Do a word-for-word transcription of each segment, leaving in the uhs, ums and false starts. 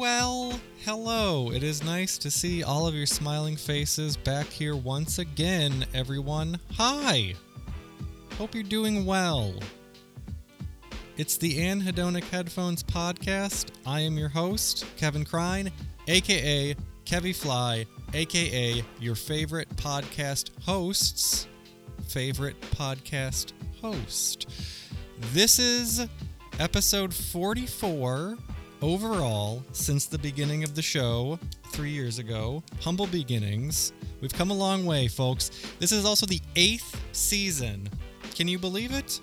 Well, hello. It is nice to see all of your smiling faces back here once again, everyone. Hi! Hope you're doing well. It's the Anhedonic Headphones podcast. I am your host, Kevin Krein, a k a. Kevy Fly, a k a your favorite podcast host's favorite podcast host. This is episode forty-four overall since the beginning of the show three years ago. Humble beginnings. We've come a long way, folks. This is also the eighth season. Can you believe it?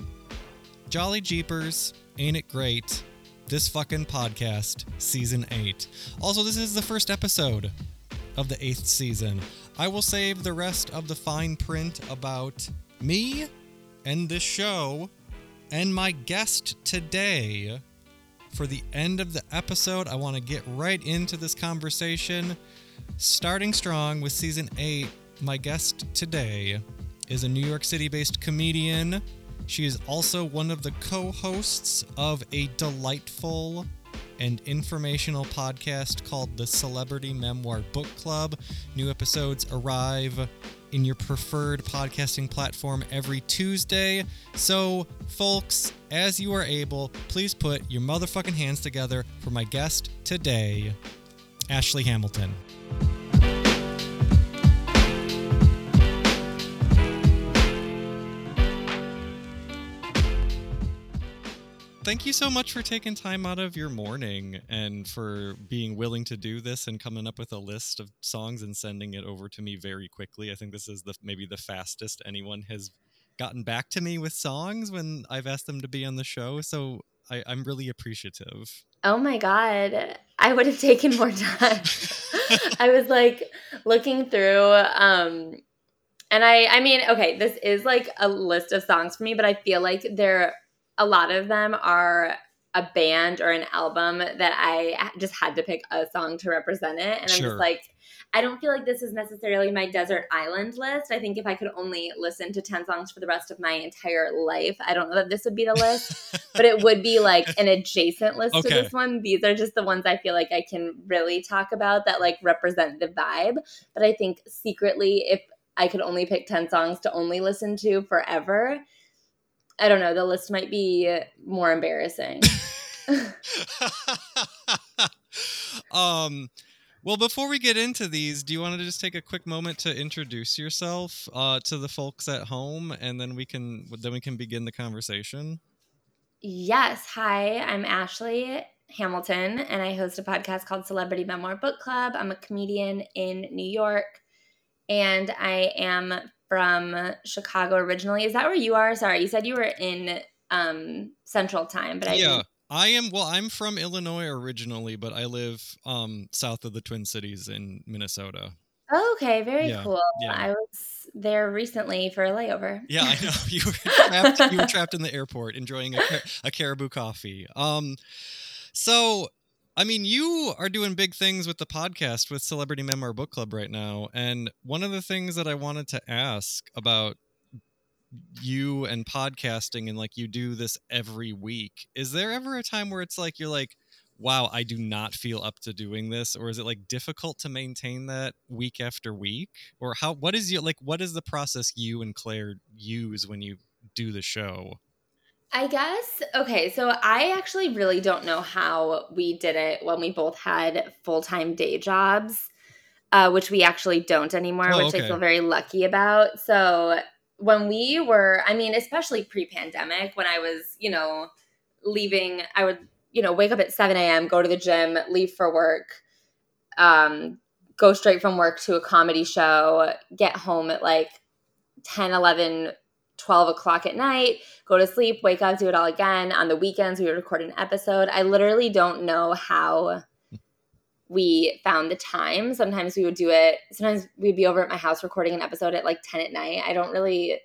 Jolly Jeepers, ain't it great? This fucking podcast, season eight. Also, this is the first episode of the eighth season. I will save the rest of the fine print about me and this show and my guest today for the end of the episode. I want to get right into this conversation. Starting strong with season eight, my guest today is a New York City-based comedian. She is also one of the co-hosts of a delightful and informational podcast called the Celebrity Memoir Book Club. New episodes arrive in your preferred podcasting platform every Tuesday. So, folks, as you are able, please put your motherfucking hands together for my guest today, Ashley Hamilton. Thank you so much for taking time out of your morning and for being willing to do this and coming up with a list of songs and sending it over to me very quickly. I think this is the maybe the fastest anyone has gotten back to me with songs when I've asked them to be on the show. So I, I'm really appreciative. Oh my God. I would have taken more time. I was like looking through um, and I, I mean, okay, this is like a list of songs for me, but I feel like they're a lot of them are a band or an album that I just had to pick a song to represent it. And sure. I'm just like, I don't feel like this is necessarily my desert island list. I think if I could only listen to ten songs for the rest of my entire life, I don't know that this would be the list, but it would be like an adjacent list okay. to this one. These are just the ones I feel like I can really talk about that like represent the vibe. But I think secretly, if I could only pick ten songs to only listen to forever, I don't know. The list might be more embarrassing. um, well, before we get into these, do you want to just take a quick moment to introduce yourself uh, to the folks at home, and then we can then we can begin the conversation? Yes. Hi, I'm Ashley Hamilton, and I host a podcast called Celebrity Memoir Book Club. I'm a comedian in New York, and I am from Chicago originally. Is that where you are? Sorry, you said you were in um, Central Time, but I yeah, didn't... I am. Well, I'm from Illinois originally, but I live um, south of the Twin Cities in Minnesota. Oh, okay, very yeah, cool. Yeah. I was there recently for a layover. Yeah, I know you were trapped. You were trapped in the airport, enjoying a, a Caribou coffee. Um, so. I mean, you are doing big things with the podcast with Celebrity Memoir Book Club right now. And one of the things that I wanted to ask about you and podcasting, and like you do this every week, is there ever a time where it's like, you're like, wow, I do not feel up to doing this? Or is it like difficult to maintain that week after week? Or how, what is your, like, what is the process you and Claire use when you do the show? I guess, okay, so I actually really don't know how we did it when we both had full-time day jobs, uh, which we actually don't anymore, oh, which okay. I feel very lucky about. So when we were, I mean, especially pre-pandemic, when I was, you know, leaving, I would, you know, wake up at seven a.m., go to the gym, leave for work, um, go straight from work to a comedy show, get home at like ten, eleven, twelve o'clock at night, go to sleep, wake up, do it all again. On the weekends, we would record an episode. I literally don't know how we found the time. Sometimes we would do it. Sometimes we'd be over at my house recording an episode at like ten at night. I don't really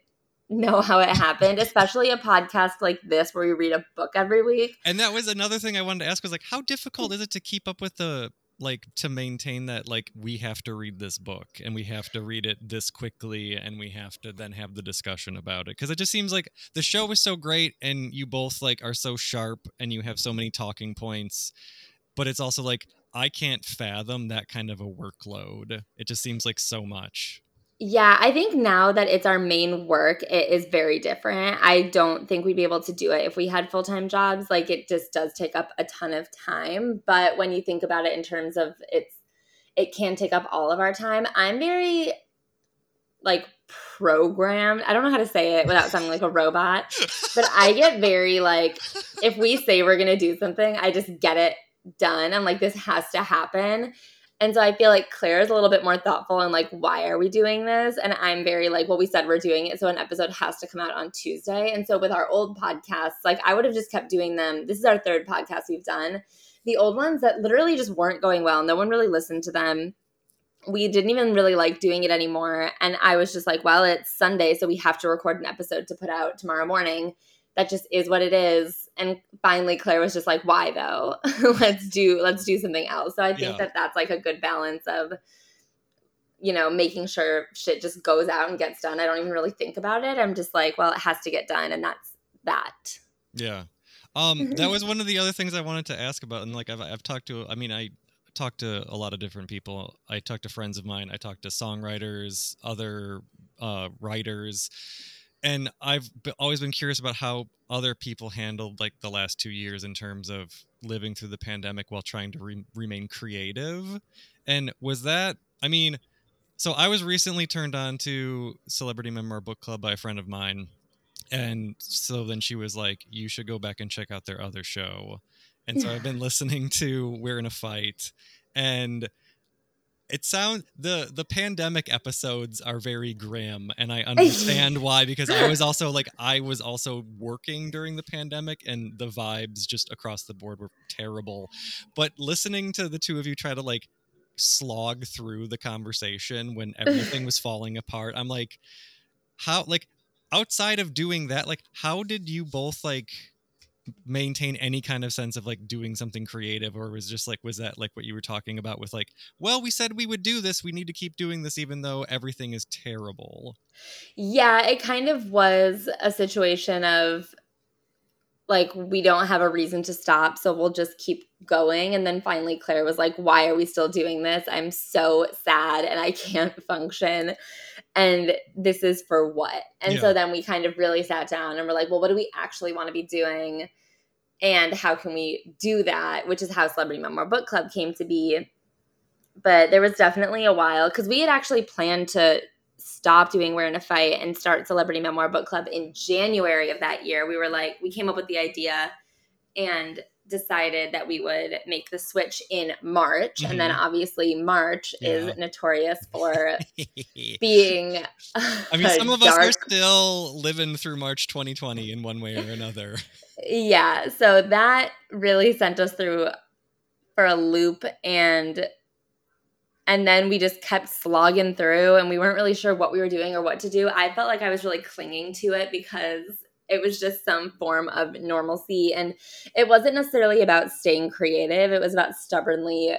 know how it happened, especially a podcast like this where we read a book every week. And that was another thing I wanted to ask was like, how difficult is it to keep up with the like to maintain that, like, we have to read this book and we have to read it this quickly and we have to then have the discussion about it? Because it just seems like the show is so great and you both like are so sharp and you have so many talking points, but it's also like I can't fathom that kind of a workload. It just seems like so much. Yeah, I think now that it's our main work, it is very different. I don't think we'd be able to do it if we had full-time jobs. Like, it just does take up a ton of time. But when you think about it in terms of it's, it can take up all of our time. I'm very, like, programmed. I don't know how to say it without sounding like a robot. But I get very, like, if we say we're going to do something, I just get it done. I'm like, this has to happen. And so I feel like Claire is a little bit more thoughtful and like, why are we doing this? And I'm very like, well, we said we're doing it, so an episode has to come out on Tuesday. And so with our old podcasts, like I would have just kept doing them. This is our third podcast we've done. The old ones that literally just weren't going well. No one really listened to them. We didn't even really like doing it anymore. And I was just like, well, it's Sunday, so we have to record an episode to put out tomorrow morning. That just is what it is. And finally, Claire was just like, why though? let's do let's do something else. So I think yeah. that that's like a good balance of, you know, making sure shit just goes out and gets done. I don't even really think about it. I'm just like, well, it has to get done. And that's that. Yeah. Um, that was one of the other things I wanted to ask about. And like I've, I've talked to, I mean, I talked to a lot of different people. I talked to friends of mine. I talked to songwriters, other uh, writers. And I've always been curious about how other people handled like the last two years in terms of living through the pandemic while trying to re- remain creative. And was that, I mean, so I was recently turned on to Celebrity Memoir Book Club by a friend of mine. And so then she was like, you should go back and check out their other show. And so I've been listening to We're in a Fight, and It sound the the pandemic episodes are very grim, and I understand why, because I was also like I was also working during the pandemic, and the vibes just across the board were terrible. But listening to the two of you try to like slog through the conversation when everything was falling apart, I'm like, how like outside of doing that, like how did you both like maintain any kind of sense of like doing something creative? Or was just like, was that like what you were talking about with like, well, we said we would do this, we need to keep doing this even though everything is terrible? Yeah, it kind of was a situation of like, we don't have a reason to stop, so we'll just keep going. And then finally Claire was like, why are we still doing this? I'm so sad and I can't function. And this is for what? And yeah. so then we kind of really sat down and we're like, well, what do we actually want to be doing? And how can we do that? Which is how Celebrity Memoir Book Club came to be. But there was definitely a while, because we had actually planned to stop doing We're in a Fight and start Celebrity Memoir Book Club in January of that year. We were like, we came up with the idea and decided that we would make the switch in March. Mm-hmm. And then obviously March yeah. is notorious for being I mean, some of dark... us are still living through March twenty twenty in one way or another. Yeah. So that really sent us through for a loop. And and then we just kept slogging through, and we weren't really sure what we were doing or what to do. I felt like I was really clinging to it because it was just some form of normalcy. And it wasn't necessarily about staying creative. It was about stubbornly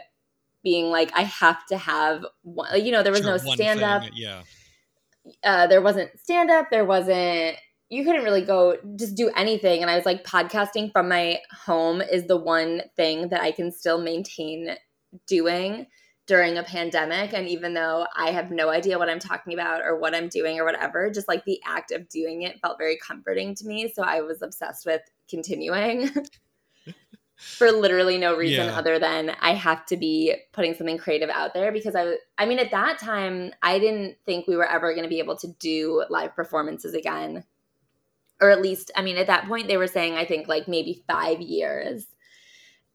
being like, I have to have one. You know, there was sure, no stand up. Yeah. Uh, there wasn't stand up. There wasn't, you couldn't really go just do anything. And I was like, podcasting from my home is the one thing that I can still maintain doing during a pandemic. And even though I have no idea what I'm talking about or what I'm doing or whatever, just like the act of doing it felt very comforting to me. So I was obsessed with continuing for literally no reason yeah. other than I have to be putting something creative out there, because I, I mean, at that time, I didn't think we were ever going to be able to do live performances again. Or at least, I mean, at that point they were saying, I think like maybe five years.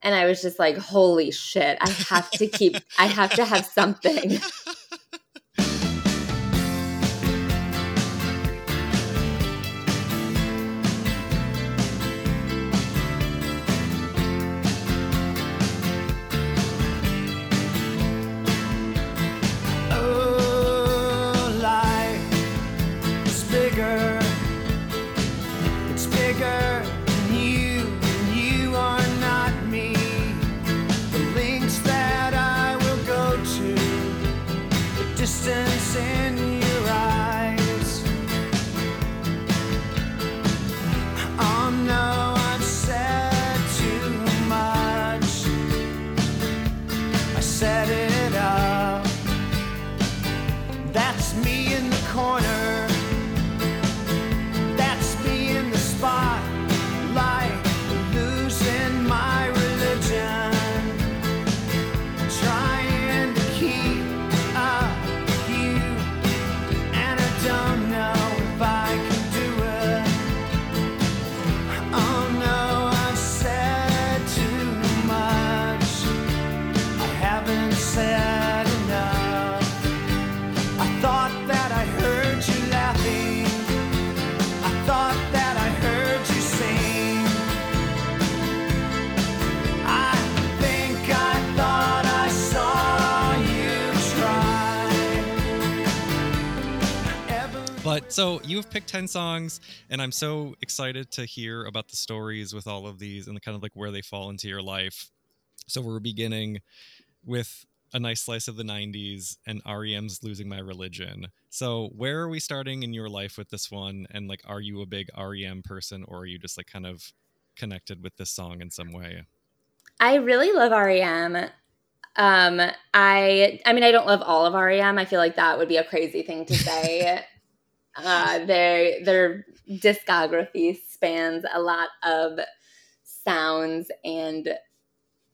And I was just like, holy shit, I have to keep, I have to have something. So you've picked ten songs, and I'm so excited to hear about the stories with all of these and the kind of like where they fall into your life. So we're beginning with a nice slice of the nineties and R E M's Losing My Religion. So where are we starting in your life with this one? And like, are you a big R E M person, or are you just like kind of connected with this song in some way? I really love R E M. Um, I, I mean, I don't love all of R E M. I feel like that would be a crazy thing to say. uh, their, their discography spans a lot of sounds and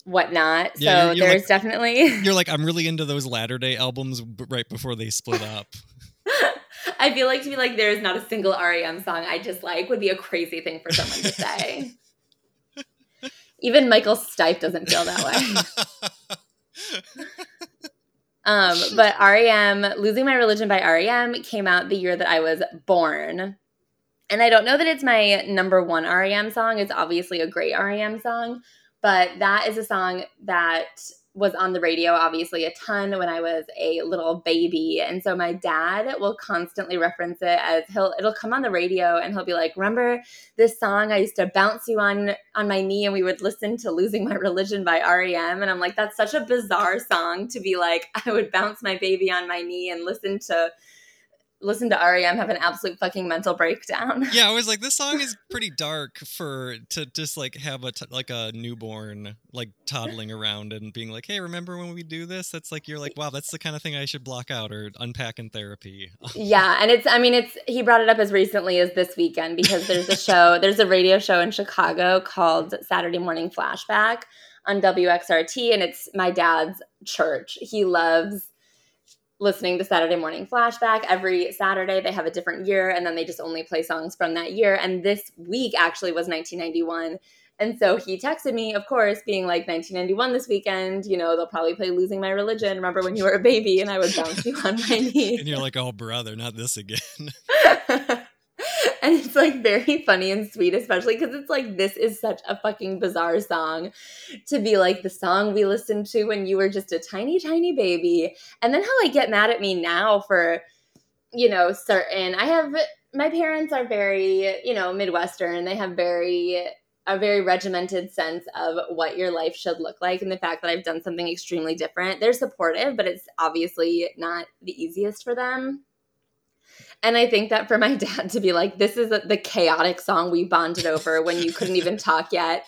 whatnot. Yeah, so you're, you're there's like, definitely... You're like, I'm really into those latter-day albums right before they split up. I feel like to be like, there's not a single R E M song I just like would be a crazy thing for someone to say. Even Michael Stipe doesn't feel that way. um, but R E M, Losing My Religion by R E M came out the year that I was born. And I don't know that it's my number one R E M song. It's obviously a great R E M song. But that is a song that was on the radio, obviously, a ton when I was a little baby. And so my dad will constantly reference it as he'll it'll come on the radio and he'll be like, remember this song I used to bounce you on on my knee and we would listen to Losing My Religion by R E M? And I'm like, that's such a bizarre song to be like, I would bounce my baby on my knee and listen to listen to R E M have an absolute fucking mental breakdown. Yeah, I was like, this song is pretty dark for to just like have a t- like a newborn like toddling around and being like, hey, remember when we do this? That's like, you're like, wow, that's the kind of thing I should block out or unpack in therapy. Yeah, and it's I mean it's he brought it up as recently as this weekend because there's a show there's a radio show in Chicago called Saturday Morning Flashback on W X R T, and it's my dad's church. He loves listening to Saturday Morning Flashback. Every Saturday they have a different year, and then they just only play songs from that year. And this week actually was nineteen ninety-one. And so he texted me, of course, being like, nineteen ninety-one this weekend, you know, they'll probably play Losing My Religion. Remember when you were a baby and I would bounce you on my knee. And you're like, oh, brother, not this again. And it's like very funny and sweet, especially because it's like, this is such a fucking bizarre song to be like the song we listened to when you were just a tiny, tiny baby. And then how I get mad at me now for, you know, certain, I have, my parents are very, you know, Midwestern. They have very, a very regimented sense of what your life should look like. And the fact that I've done something extremely different, they're supportive, but it's obviously not the easiest for them. And I think that for my dad to be like, this is the chaotic song we bonded over when you couldn't even talk yet,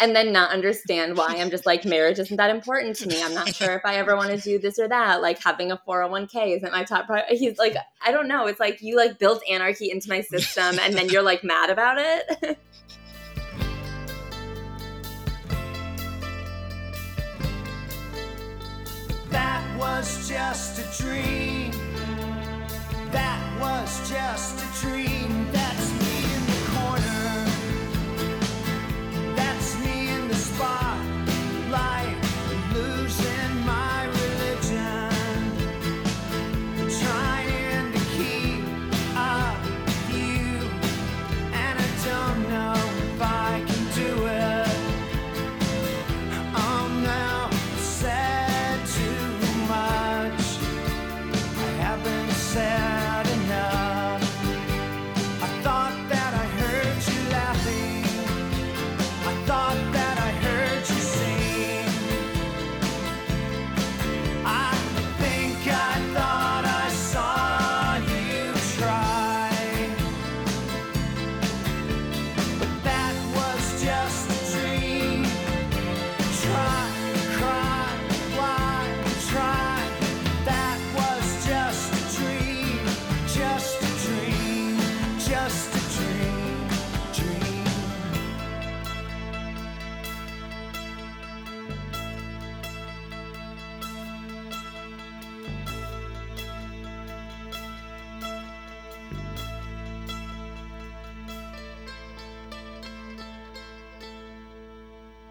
and then not understand why I'm just like, marriage isn't that important to me. I'm not sure if I ever want to do this or that. Like having a four oh one k isn't my top priority. He's like, I don't know. It's like you like built anarchy into my system and then you're like mad about it. That was just a dream. That was just a dream. That's me in the corner. That's me in the spotlight, losing my religion, trying to keep up with you, and I don't know if I can do it. I'm now sad too much. I haven't said.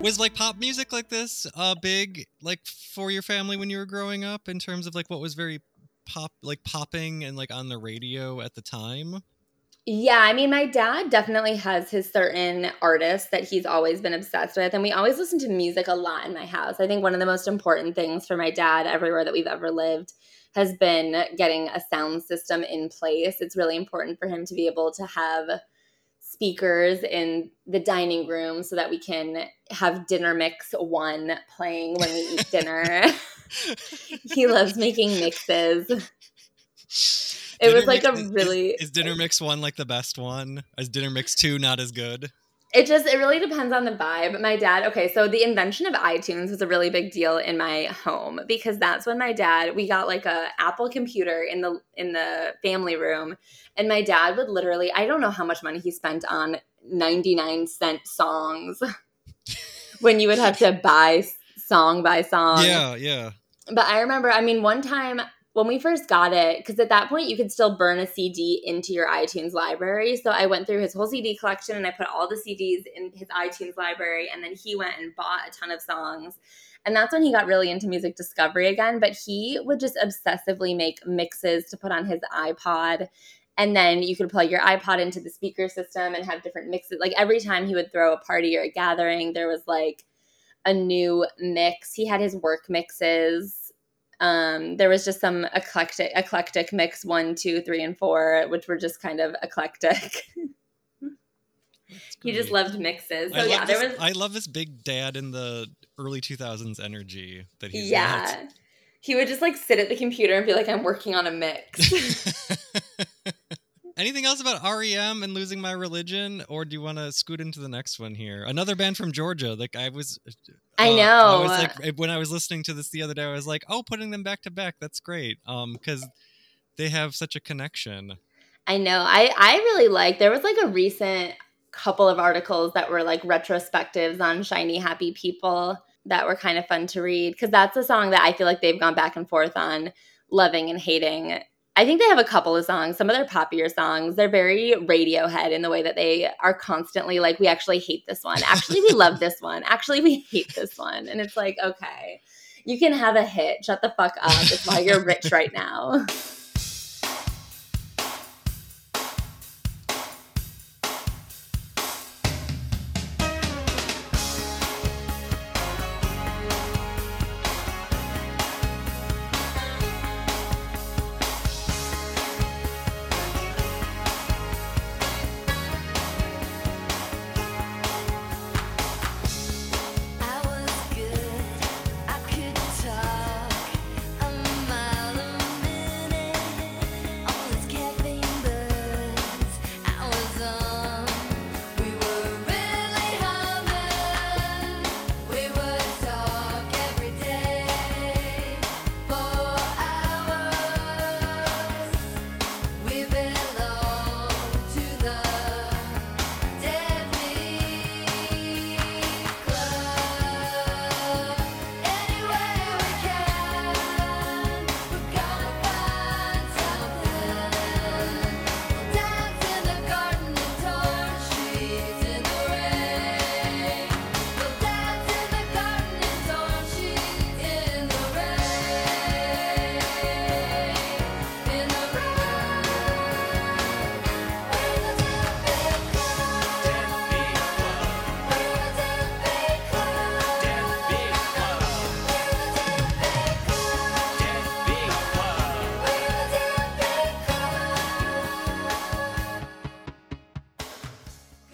Was like pop music like this uh, big like for your family when you were growing up in terms of like what was very pop like popping and like on the radio at the time? Yeah, I mean, my dad definitely has his certain artists that he's always been obsessed with, and we always listen to music a lot in my house. I think one of the most important things for my dad everywhere that we've ever lived has been getting a sound system in place. It's really important for him to be able to have speakers in the dining room so that we can have Dinner Mix one playing when we eat dinner. He loves making mixes. It dinner was like mix, a really... Is, is Dinner Mix one like the best one? Is Dinner Mix two not as good? It just, it really depends on the vibe. My dad, okay, so the invention of iTunes was a really big deal in my home because that's when my dad, we got like a Apple computer in the in the family room, and my dad would literally, I don't know how much money he spent on ninety-nine cent songs when you would have to buy song by song. Yeah, yeah. But I remember, I mean, one time when we first got it, because at that point you could still burn a C D into your iTunes library. So I went through his whole C D collection and I put all the C Ds in his iTunes library. And then he went and bought a ton of songs. And that's when he got really into music discovery again. But he would just obsessively make mixes to put on his iPod. And then you could plug your iPod into the speaker system and have different mixes. Like every time he would throw a party or a gathering, there was like a new mix. He had his work mixes. Um, there was just some eclectic eclectic mix one, two, three, and four, which were just kind of eclectic. He just loved mixes. So I yeah, there this, was. I love this big dad in the early two thousands energy that he's yeah. Got. He would just like sit at the computer and be like, "I'm working on a mix." Anything else about R E M and Losing My Religion, or do you want to scoot into the next one here? Another band from Georgia. Like I was, uh, I know. I was like, when I was listening to this the other day, I was like, "Oh, putting them back to back, that's great." Um, because they have such a connection. I know. I I really like. There was like a recent couple of articles that were like retrospectives on Shiny Happy People that were kind of fun to read because that's a song that I feel like they've gone back and forth on loving and hating. I think they have a couple of songs. Some of their poppier songs, they're very Radiohead in the way that they are constantly like, we actually hate this one. Actually, we love this one. Actually, we hate this one. And it's like, okay, you can have a hit. Shut the fuck up. It's why you're rich right now.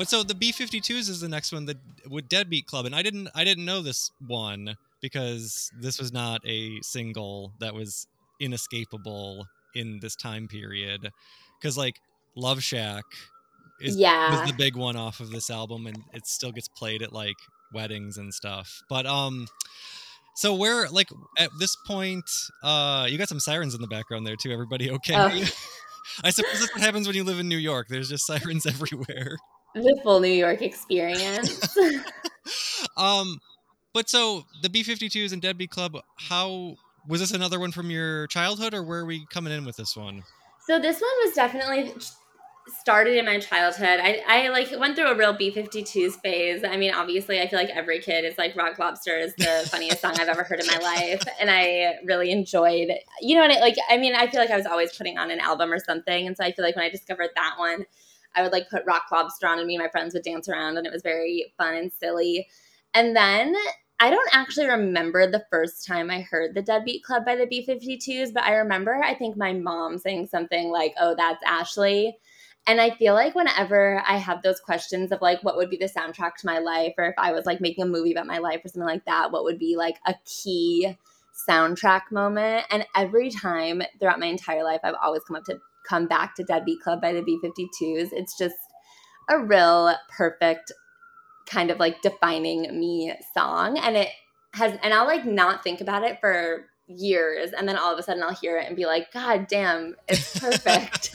So the B fifty-twos is the next one that with Deadbeat Club, and I didn't I didn't know this one because this was not a single that was inescapable in this time period. Because like Love Shack is yeah. was the big one off of this album, and it still gets played at like weddings and stuff. But um, so we're like at this point, uh, you got some sirens in the background there too. Everybody okay? Oh. I suppose that's what happens when you live in New York. There's just sirens everywhere. The full New York experience. um, but so the B fifty-twos and Deadbeat Club, how was this another one from your childhood, or where are we coming in with this one? So this one was definitely started in my childhood. I, I like went through a real B fifty-twos phase. I mean, obviously, I feel like every kid is like Rock Lobster is the funniest song I've ever heard in my life, and I really enjoyed. You know, and it, like I mean, I feel like I was always putting on an album or something, and so I feel like when I discovered that one, I would like put Rock Lobster on and me and my friends would dance around, and it was very fun and silly. And then I don't actually remember the first time I heard the Deadbeat Club by the B fifty-twos, but I remember I think my mom saying something like, oh, that's Ashley. And I feel like whenever I have those questions of like what would be the soundtrack to my life, or if I was like making a movie about my life or something like that, what would be like a key soundtrack moment? And every time throughout my entire life, I've always come up to come back to Deadbeat Club by the B fifty-twos. It's just a real perfect kind of like defining me song. And it has, and I'll like not think about it for years. And then all of a sudden I'll hear it and be like, God damn, it's perfect.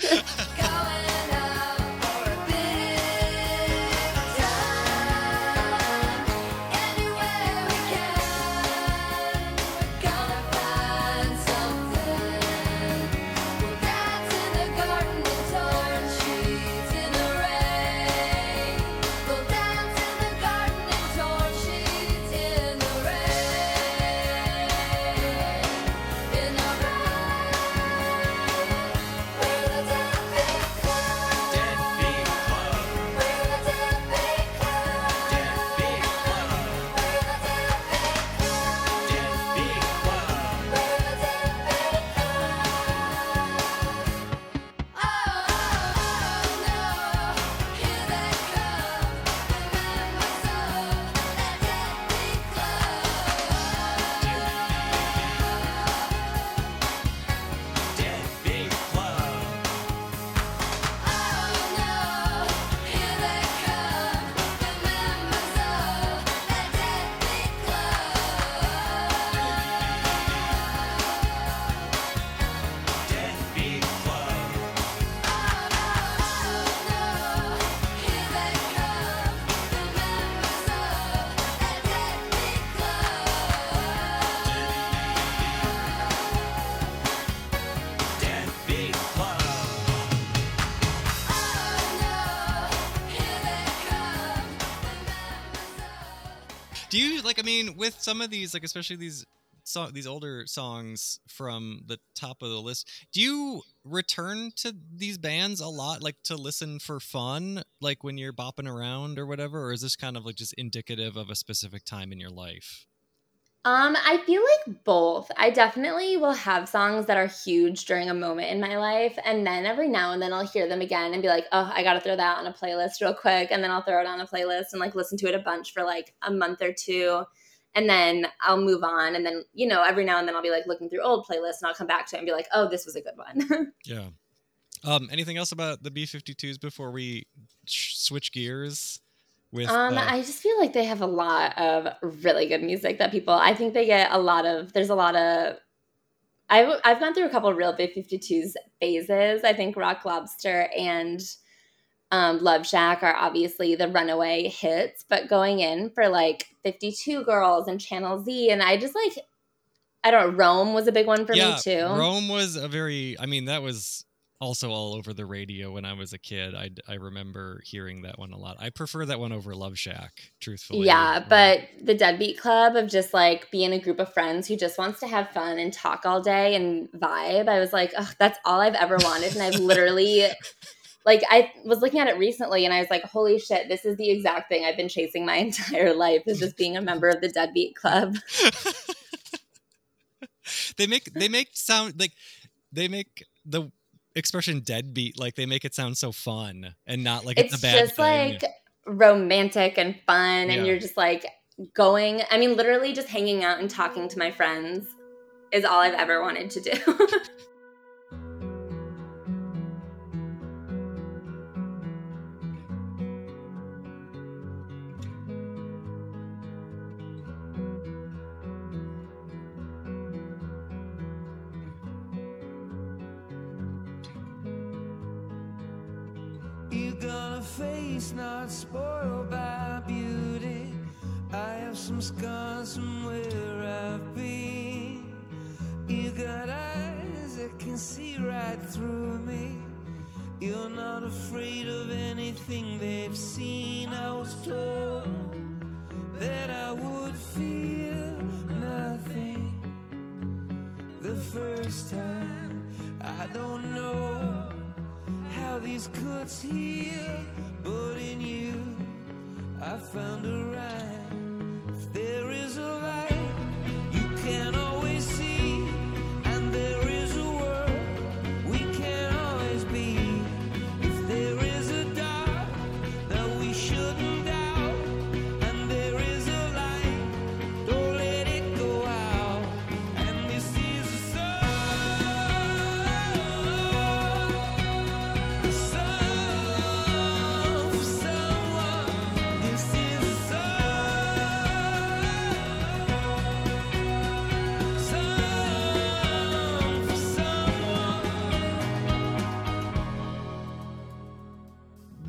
Do you, like, I mean, with some of these, like, especially these so- these older songs from the top of the list, do you return to these bands a lot, like, to listen for fun, like, when you're bopping around or whatever? Or is this kind of, like, just indicative of a specific time in your life? Um, I feel like both. I definitely will have songs that are huge during a moment in my life, and then every now and then I'll hear them again and be like, oh, I gotta throw that on a playlist real quick, and then I'll throw it on a playlist and like listen to it a bunch for like a month or two, and then I'll move on, and then, you know, every now and then I'll be like looking through old playlists and I'll come back to it and be like, oh, this was a good one. Yeah. Um, anything else about the B fifty-twos before we sh- switch gears? With, um, uh, I just feel like they have a lot of really good music that people, I think they get a lot of, there's a lot of, I've, I've gone through a couple of real B fifty-twos phases. I think Rock Lobster and um, Love Shack are obviously the runaway hits, but going in for like fifty-two Girls and Channel Z, and I just like, I don't know, Rome was a big one for yeah, me too. Rome was a very, I mean, that was... also all over the radio when I was a kid. I, I remember hearing that one a lot. I prefer that one over Love Shack, truthfully. Yeah, right. But the Deadbeat Club of just like being a group of friends who just wants to have fun and talk all day and vibe. I was like, ugh, that's all I've ever wanted. And I've literally, like, I was looking at it recently and I was like, holy shit, this is the exact thing I've been chasing my entire life, is just being a member of the Deadbeat Club. They make, they make sound like, they make the expression deadbeat, like they make it sound so fun and not like it's, it's a bad just thing. Like romantic and fun, and yeah. You're just like going, I mean, literally just hanging out and talking to my friends is all I've ever wanted to do. Not spoiled by beauty. I have some scars from where I've been. You got eyes that can see right through me. You're not afraid of anything they've seen. I was told that I would feel nothing the first time. I don't know how these cuts heal, but in you I found a rhyme. If there is a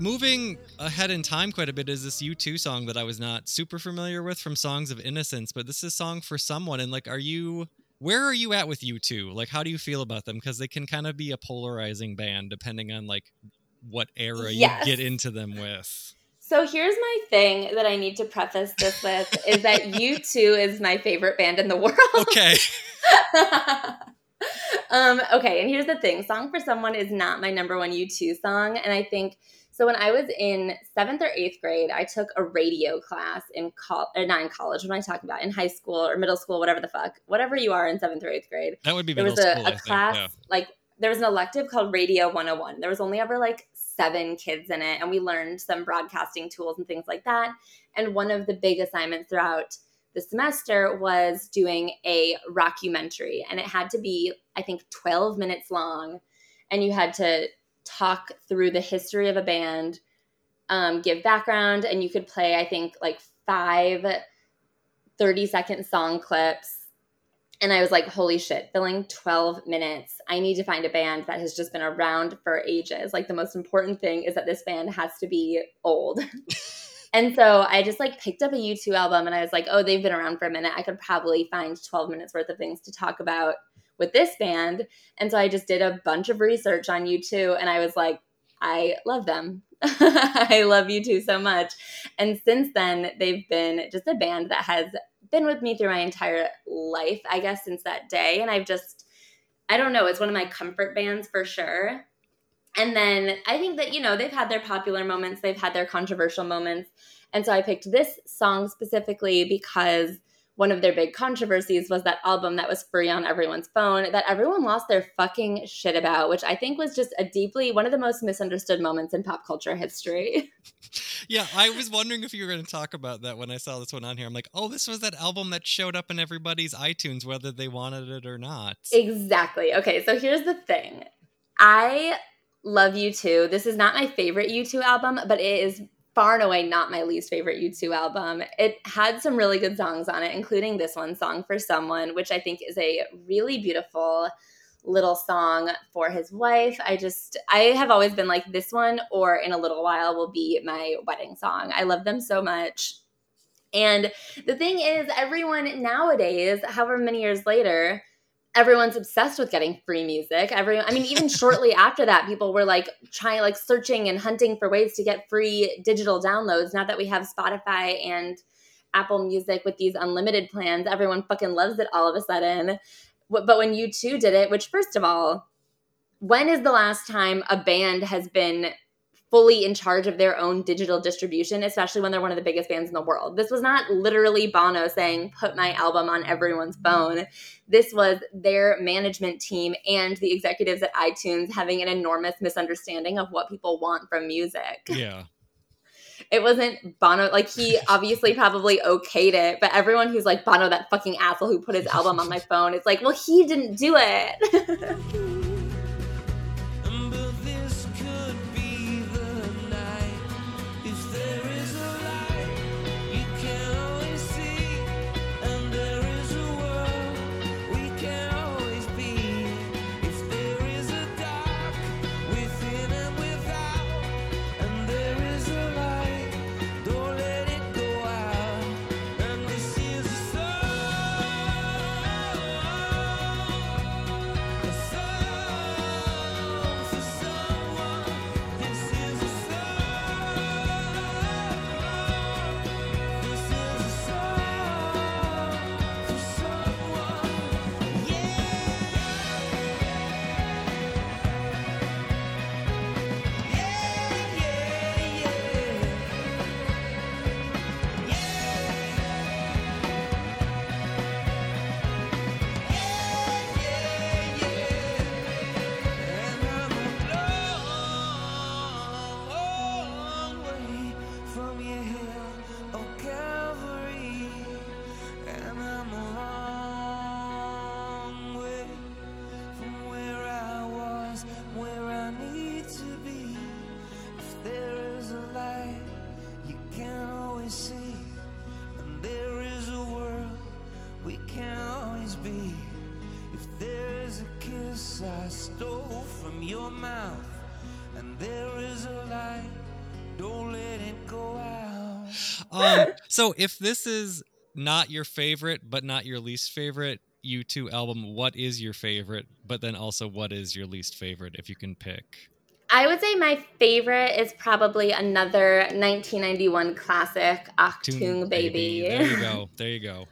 moving ahead in time quite a bit is this U two song that I was not super familiar with from Songs of Innocence, but this is a song for someone. And like, are you, where are you at with U two? Like, how do you feel about them? Because they can kind of be a polarizing band depending on like what era yes. you get into them with. So here's my thing that I need to preface this with is that U two is my favorite band in the world. Okay. um, okay. And here's the thing. Song for Someone is not my number one U two song. And I think, so when I was in seventh or eighth grade, I took a radio class in college, not in college. What am I talking about? In high school or middle school, whatever the fuck, whatever you are in seventh or eighth grade. That would be middle school. There was a, a class, yeah. like there was an elective called Radio one oh one. There was only ever like seven kids in it, and we learned some broadcasting tools and things like that. And one of the big assignments throughout the semester was doing a rockumentary, and it had to be, I think, twelve minutes long, and you had to talk through the history of a band, um, give background, and you could play, I think, like five thirty-second song clips. And I was like, holy shit, filling twelve minutes. I need to find a band that has just been around for ages. Like the most important thing is that this band has to be old. And so I just like picked up a U two album and I was like, oh, they've been around for a minute. I could probably find twelve minutes worth of things to talk about with this band. And so I just did a bunch of research on U two and I was like, I love them. I love U two so much. And since then, they've been just a band that has been with me through my entire life, I guess, since that day. And I've just, I don't know, it's one of my comfort bands for sure. And then I think that, you know, they've had their popular moments, they've had their controversial moments. And so I picked this song specifically because one of their big controversies was that album that was free on everyone's phone that everyone lost their fucking shit about, which I think was just a deeply, one of the most misunderstood moments in pop culture history. Yeah, I was wondering if you were going to talk about that when I saw this one on here. I'm like, oh, this was that album that showed up in everybody's iTunes, whether they wanted it or not. Exactly. Okay, so here's the thing. I love U two. This is not my favorite U two album, but it is far and away not my least favorite U two album. It had some really good songs on it, including this one, Song for Someone, which I think is a really beautiful little song for his wife. I just, I have always been like, this one or In a Little While will be my wedding song. I love them so much. And the thing is, everyone nowadays, however many years later, everyone's obsessed with getting free music. Everyone, I mean, even shortly after that, people were like trying, like searching and hunting for ways to get free digital downloads. Now that we have Spotify and Apple Music with these unlimited plans, everyone fucking loves it all of a sudden. But when U two did it, which first of all, when is the last time a band has been fully in charge of their own digital distribution, especially when they're one of the biggest bands in the world? This was not literally Bono saying, put my album on everyone's phone. This was their management team and the executives at iTunes having an enormous misunderstanding of what people want from music. Yeah. It wasn't Bono. Like, he obviously probably okayed it, but everyone who's like, Bono, that fucking asshole who put his album on my phone, it's like, well, he didn't do it. Stole from your mouth, and there is a light Don't let it go out. Um, so if this is not your favorite, but not your least favorite U two album, what is your favorite? But then also, what is your least favorite, if you can pick? I would say my favorite is probably another nineteen ninety-one classic, Achtung Baby. Baby. There you go. There you go.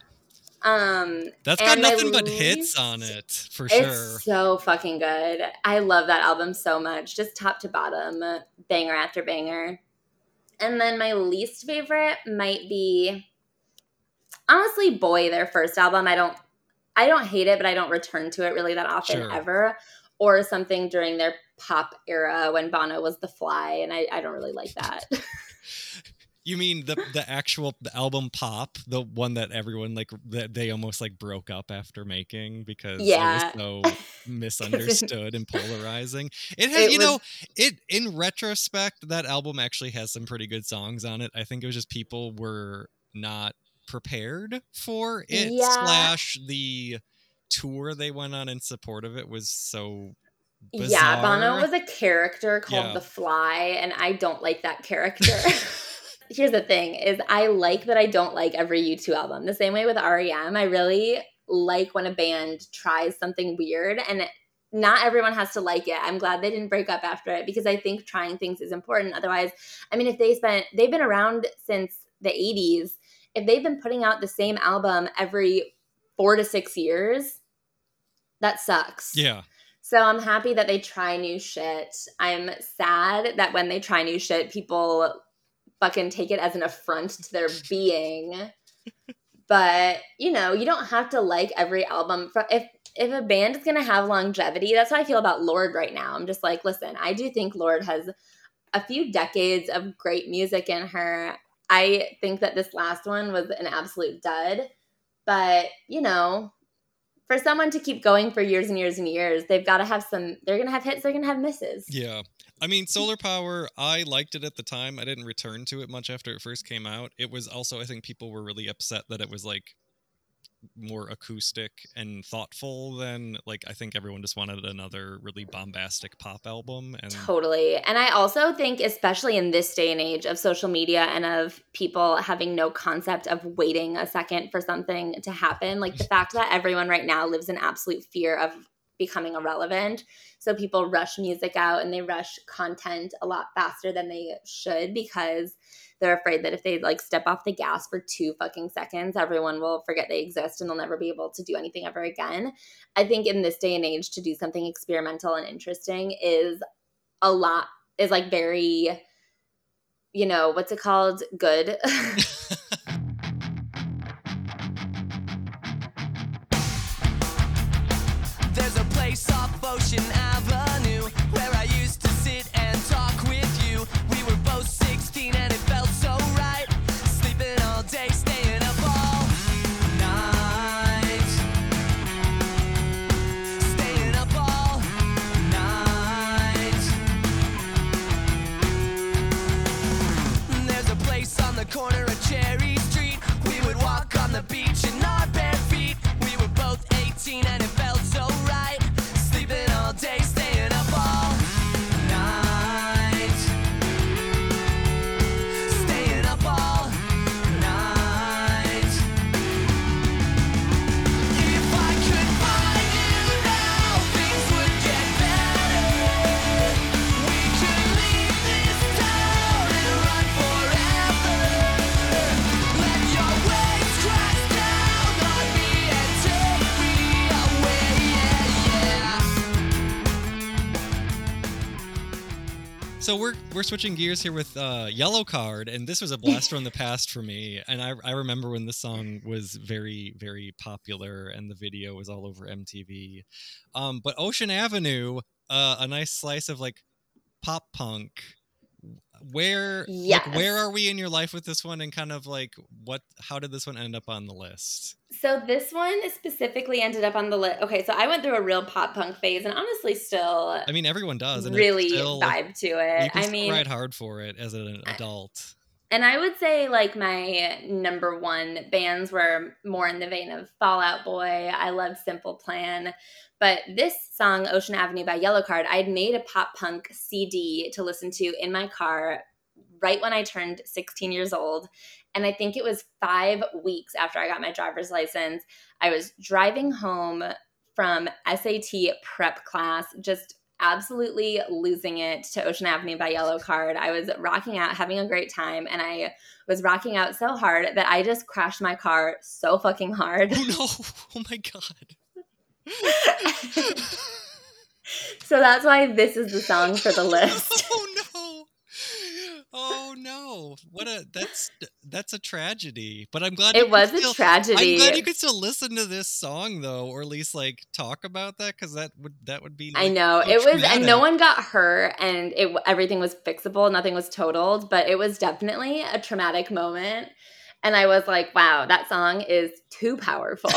Um, That's got nothing least, but hits on it, for it's sure. It's so fucking good. I love that album so much. Just top to bottom, banger after banger. And then my least favorite might be, honestly, Boy, their first album. I don't I don't hate it, but I don't return to it really that often sure. ever. Or something during their pop era when Bono was The Fly, and I, I don't really like that. You mean the the actual the album Pop, the one that everyone like that they almost like broke up after making because yeah. it was so misunderstood and polarizing. It has it you was, know, it in retrospect, that album actually has some pretty good songs on it. I think it was just people were not prepared for it yeah. slash the tour they went on in support of it was so bizarre. Yeah, Bono was a character called yeah. The Fly, and I don't like that character. Here's the thing, is I like that I don't like every U two album. The same way with R E M, I really like when a band tries something weird, and it, not everyone has to like it. I'm glad they didn't break up after it, because I think trying things is important. Otherwise, I mean, if they spent, they've been around since the eighties, if they've been putting out the same album every four to six years, that sucks. Yeah. So I'm happy that they try new shit. I'm sad that when they try new shit, people fucking take it as an affront to their being. But, you know, you don't have to like every album. If if a band is going to have longevity, that's how I feel about Lorde right now. I'm just like, listen, I do think Lorde has a few decades of great music in her. I think that this last one was an absolute dud. But, you know, for someone to keep going for years and years and years, they've got to have some, they're going to have hits, they're going to have misses. Yeah. I mean, Solar Power, I liked it at the time. I didn't return to it much after it first came out. It was also, I think people were really upset that it was like more acoustic and thoughtful than like, I think everyone just wanted another really bombastic pop album. And totally. And I also think, especially in this day and age of social media and of people having no concept of waiting a second for something to happen, like the fact that everyone right now lives in absolute fear of becoming irrelevant. So people rush music out and they rush content a lot faster than they should, because they're afraid that if they like step off the gas for two fucking seconds, everyone will forget they exist and they'll never be able to do anything ever again. I think in this day and age, to do something experimental and interesting is a lot, is like very, you know, what's it called? Good. There's a place off Ocean Avenue where I used to sit and talk with you. We were both sixteen and it felt so right. Sleeping all day, staying up all night. Staying up all night. There's a place on the corner of Cherry Street. We would walk on the beach in our bare feet. We were both eighteen and it felt so right. Sleeping all day, staying up all So we're we're switching gears here with uh, Yellowcard, and this was a blast from the past for me. And I I remember when this song was very, very popular, and the video was all over M T V. Um, but Ocean Avenue, uh, a nice slice of like pop punk. Where yes. like, where are we in your life with this one, and kind of like what? How did this one end up on the list? So this one specifically ended up on the list. Okay, so I went through a real pop punk phase, and honestly, still, I mean, everyone does, and really still, vibe to it. You can I mean, ride hard for it as an adult. And I would say like my number one bands were more in the vein of Fall Out Boy. I love Simple Plan. But this song, Ocean Avenue by Yellowcard, I'd made a pop punk C D to listen to in my car right when I turned sixteen years old. And I think it was five weeks after I got my driver's license, I was driving home from S A T prep class, just absolutely losing it to Ocean Avenue by Yellowcard. I was rocking out, having a great time, and I was rocking out so hard that I just crashed my car so fucking hard. Oh no. Oh my God. So that's why this is the song for the list. Oh no. Oh no. What a that's that's a tragedy. But I'm glad it was a still, tragedy. I'm glad you could still listen to this song though, or at least like talk about that, because that would that would be like, I know. So it traumatic. was and no one got hurt, and it everything was fixable, nothing was totaled, but it was definitely a traumatic moment. And I was like, wow, that song is too powerful.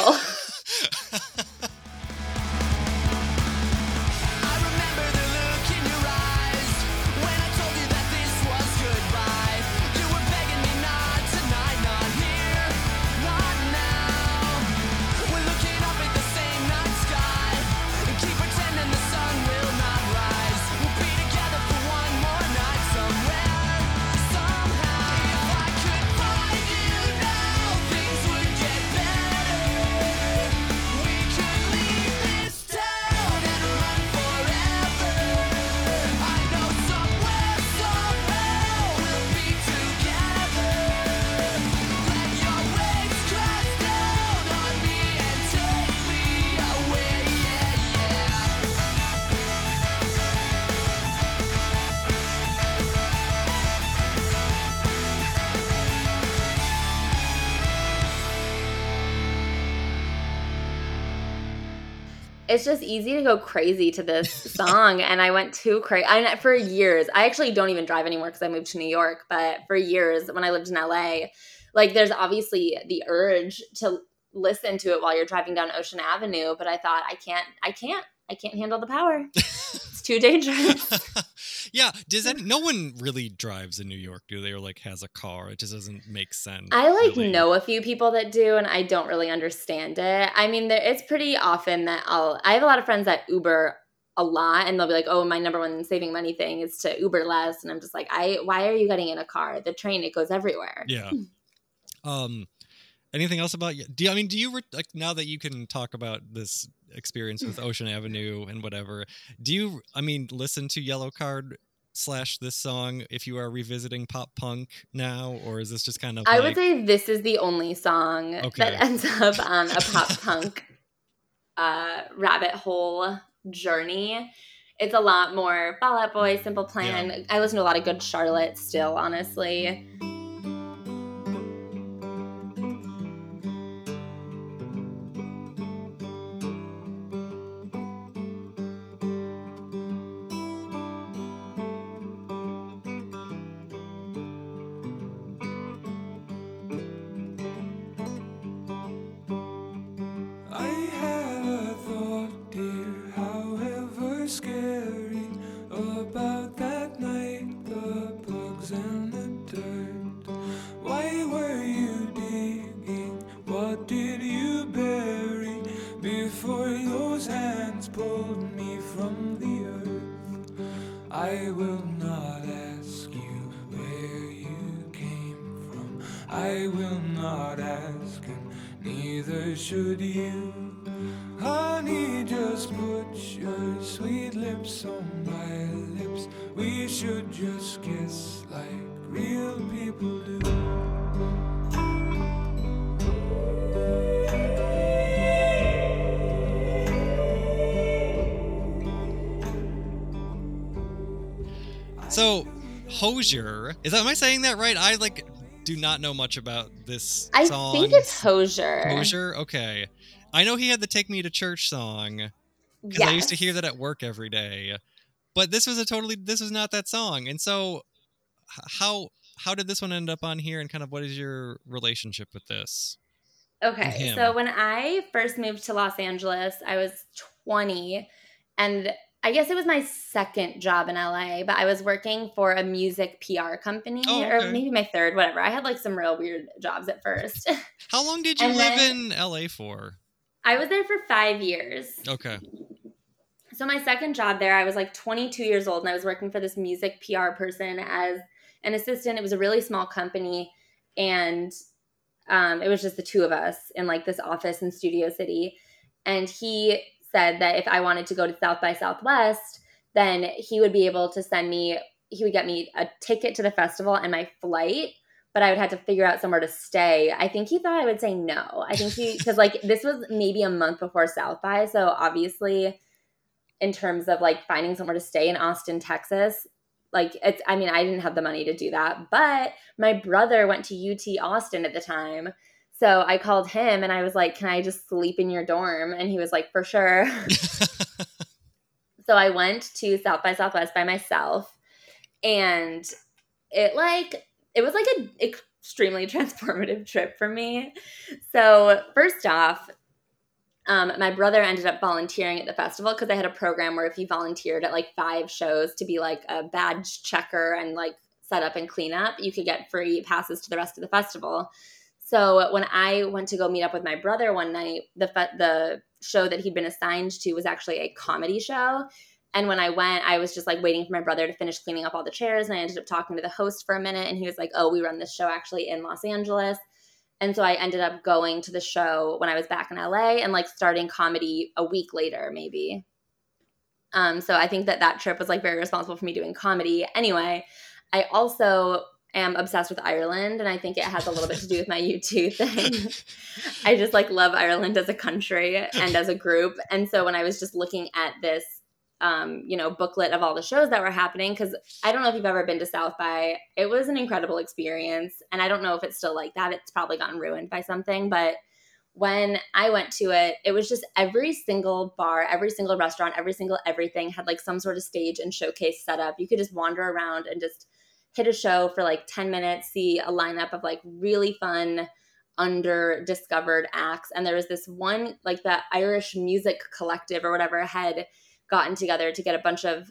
It's just easy to go crazy to this song, and I went too crazy. I for years, I actually don't even drive anymore because I moved to New York, but for years when I lived in L A, like there's obviously the urge to listen to it while you're driving down Ocean Avenue, but I thought I can't, I can't, I can't handle the power. It's too dangerous. Yeah, does that, no one really drives in New York, do they? Or like has a car? It just doesn't make sense. I like really. know a few people that do, and I don't really understand it. I mean, there, it's pretty often that I'll. I have a lot of friends that Uber a lot, and they'll be like, "Oh, my number one saving money thing is to Uber less," and I'm just like, "I why are you getting in a car? The train, it goes everywhere." Yeah. um. Anything else about you? Do you, I mean, do you, like, now that you can talk about this experience with Ocean Avenue and whatever, do you, I mean, listen to Yellowcard slash this song if you are revisiting pop punk now? Or is this just kind of, I like... would say this is the only song okay. that ends up on a pop punk uh, rabbit hole journey. It's a lot more Fall Out Boy, Simple Plan. Yeah. I listen to a lot of Good Charlotte still, honestly. So, Hozier, is that, am I saying that right? I like do not know much about this I song. I think it's Hozier. Hozier, okay. I know he had the "Take Me to Church" song because yes. I used to hear that at work every day. But this was a totally this was not that song. And so, how how did this one end up on here? And kind of what is your relationship with this? Okay, so when I first moved to Los Angeles, I was twenty, and I guess it was my second job in L A, but I was working for a music P R company, oh, okay. or maybe my third, whatever. I had like some real weird jobs at first. How long did you and live in L A for? I was there for five years. Okay. So my second job there, I was like twenty-two years old, and I was working for this music P R person as an assistant. It was a really small company, and um, it was just the two of us in like this office in Studio City. And he said that if I wanted to go to South by Southwest, then he would be able to send me, he would get me a ticket to the festival and my flight, but I would have to figure out somewhere to stay. I think he thought I would say no. I think he, because like this was maybe a month before South by, so obviously in terms of like finding somewhere to stay in Austin, Texas, like it's, I mean, I didn't have the money to do that, but my brother went to U T Austin at the time. So I called him and I was like, can I just sleep in your dorm? And he was like, for sure. So I went to South by Southwest by myself, and it like, it was like an extremely transformative trip for me. So first off, um, my brother ended up volunteering at the festival because I had a program where if you volunteered at like five shows to be like a badge checker and like set up and clean up, you could get free passes to the rest of the festival. So when I went to go meet up with my brother one night, the fe- the show that he'd been assigned to was actually a comedy show. And when I went, I was just like waiting for my brother to finish cleaning up all the chairs. And I ended up talking to the host for a minute. And he was like, oh, we run this show actually in Los Angeles. And so I ended up going to the show when I was back in L A and like starting comedy a week later, maybe. Um, so I think that that trip was like very responsible for me doing comedy. Anyway, I also am obsessed with Ireland. And I think it has a little bit to do with my U two thing. I just like love Ireland as a country and as a group. And so when I was just looking at this, Um, you know, booklet of all the shows that were happening, because I don't know if you've ever been to South by. It was an incredible experience, and I don't know if it's still like that. It's probably gotten ruined by something, but when I went to it, it was just every single bar, every single restaurant, every single everything had like some sort of stage and showcase set up. You could just wander around and just hit a show for like ten minutes, see a lineup of like really fun, under discovered acts. And there was this one, like the Irish Music Collective or whatever had gotten together to get a bunch of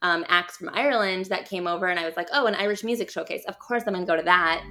um, acts from Ireland that came over, and I was like, oh, an Irish music showcase. Of course I'm going to go to that.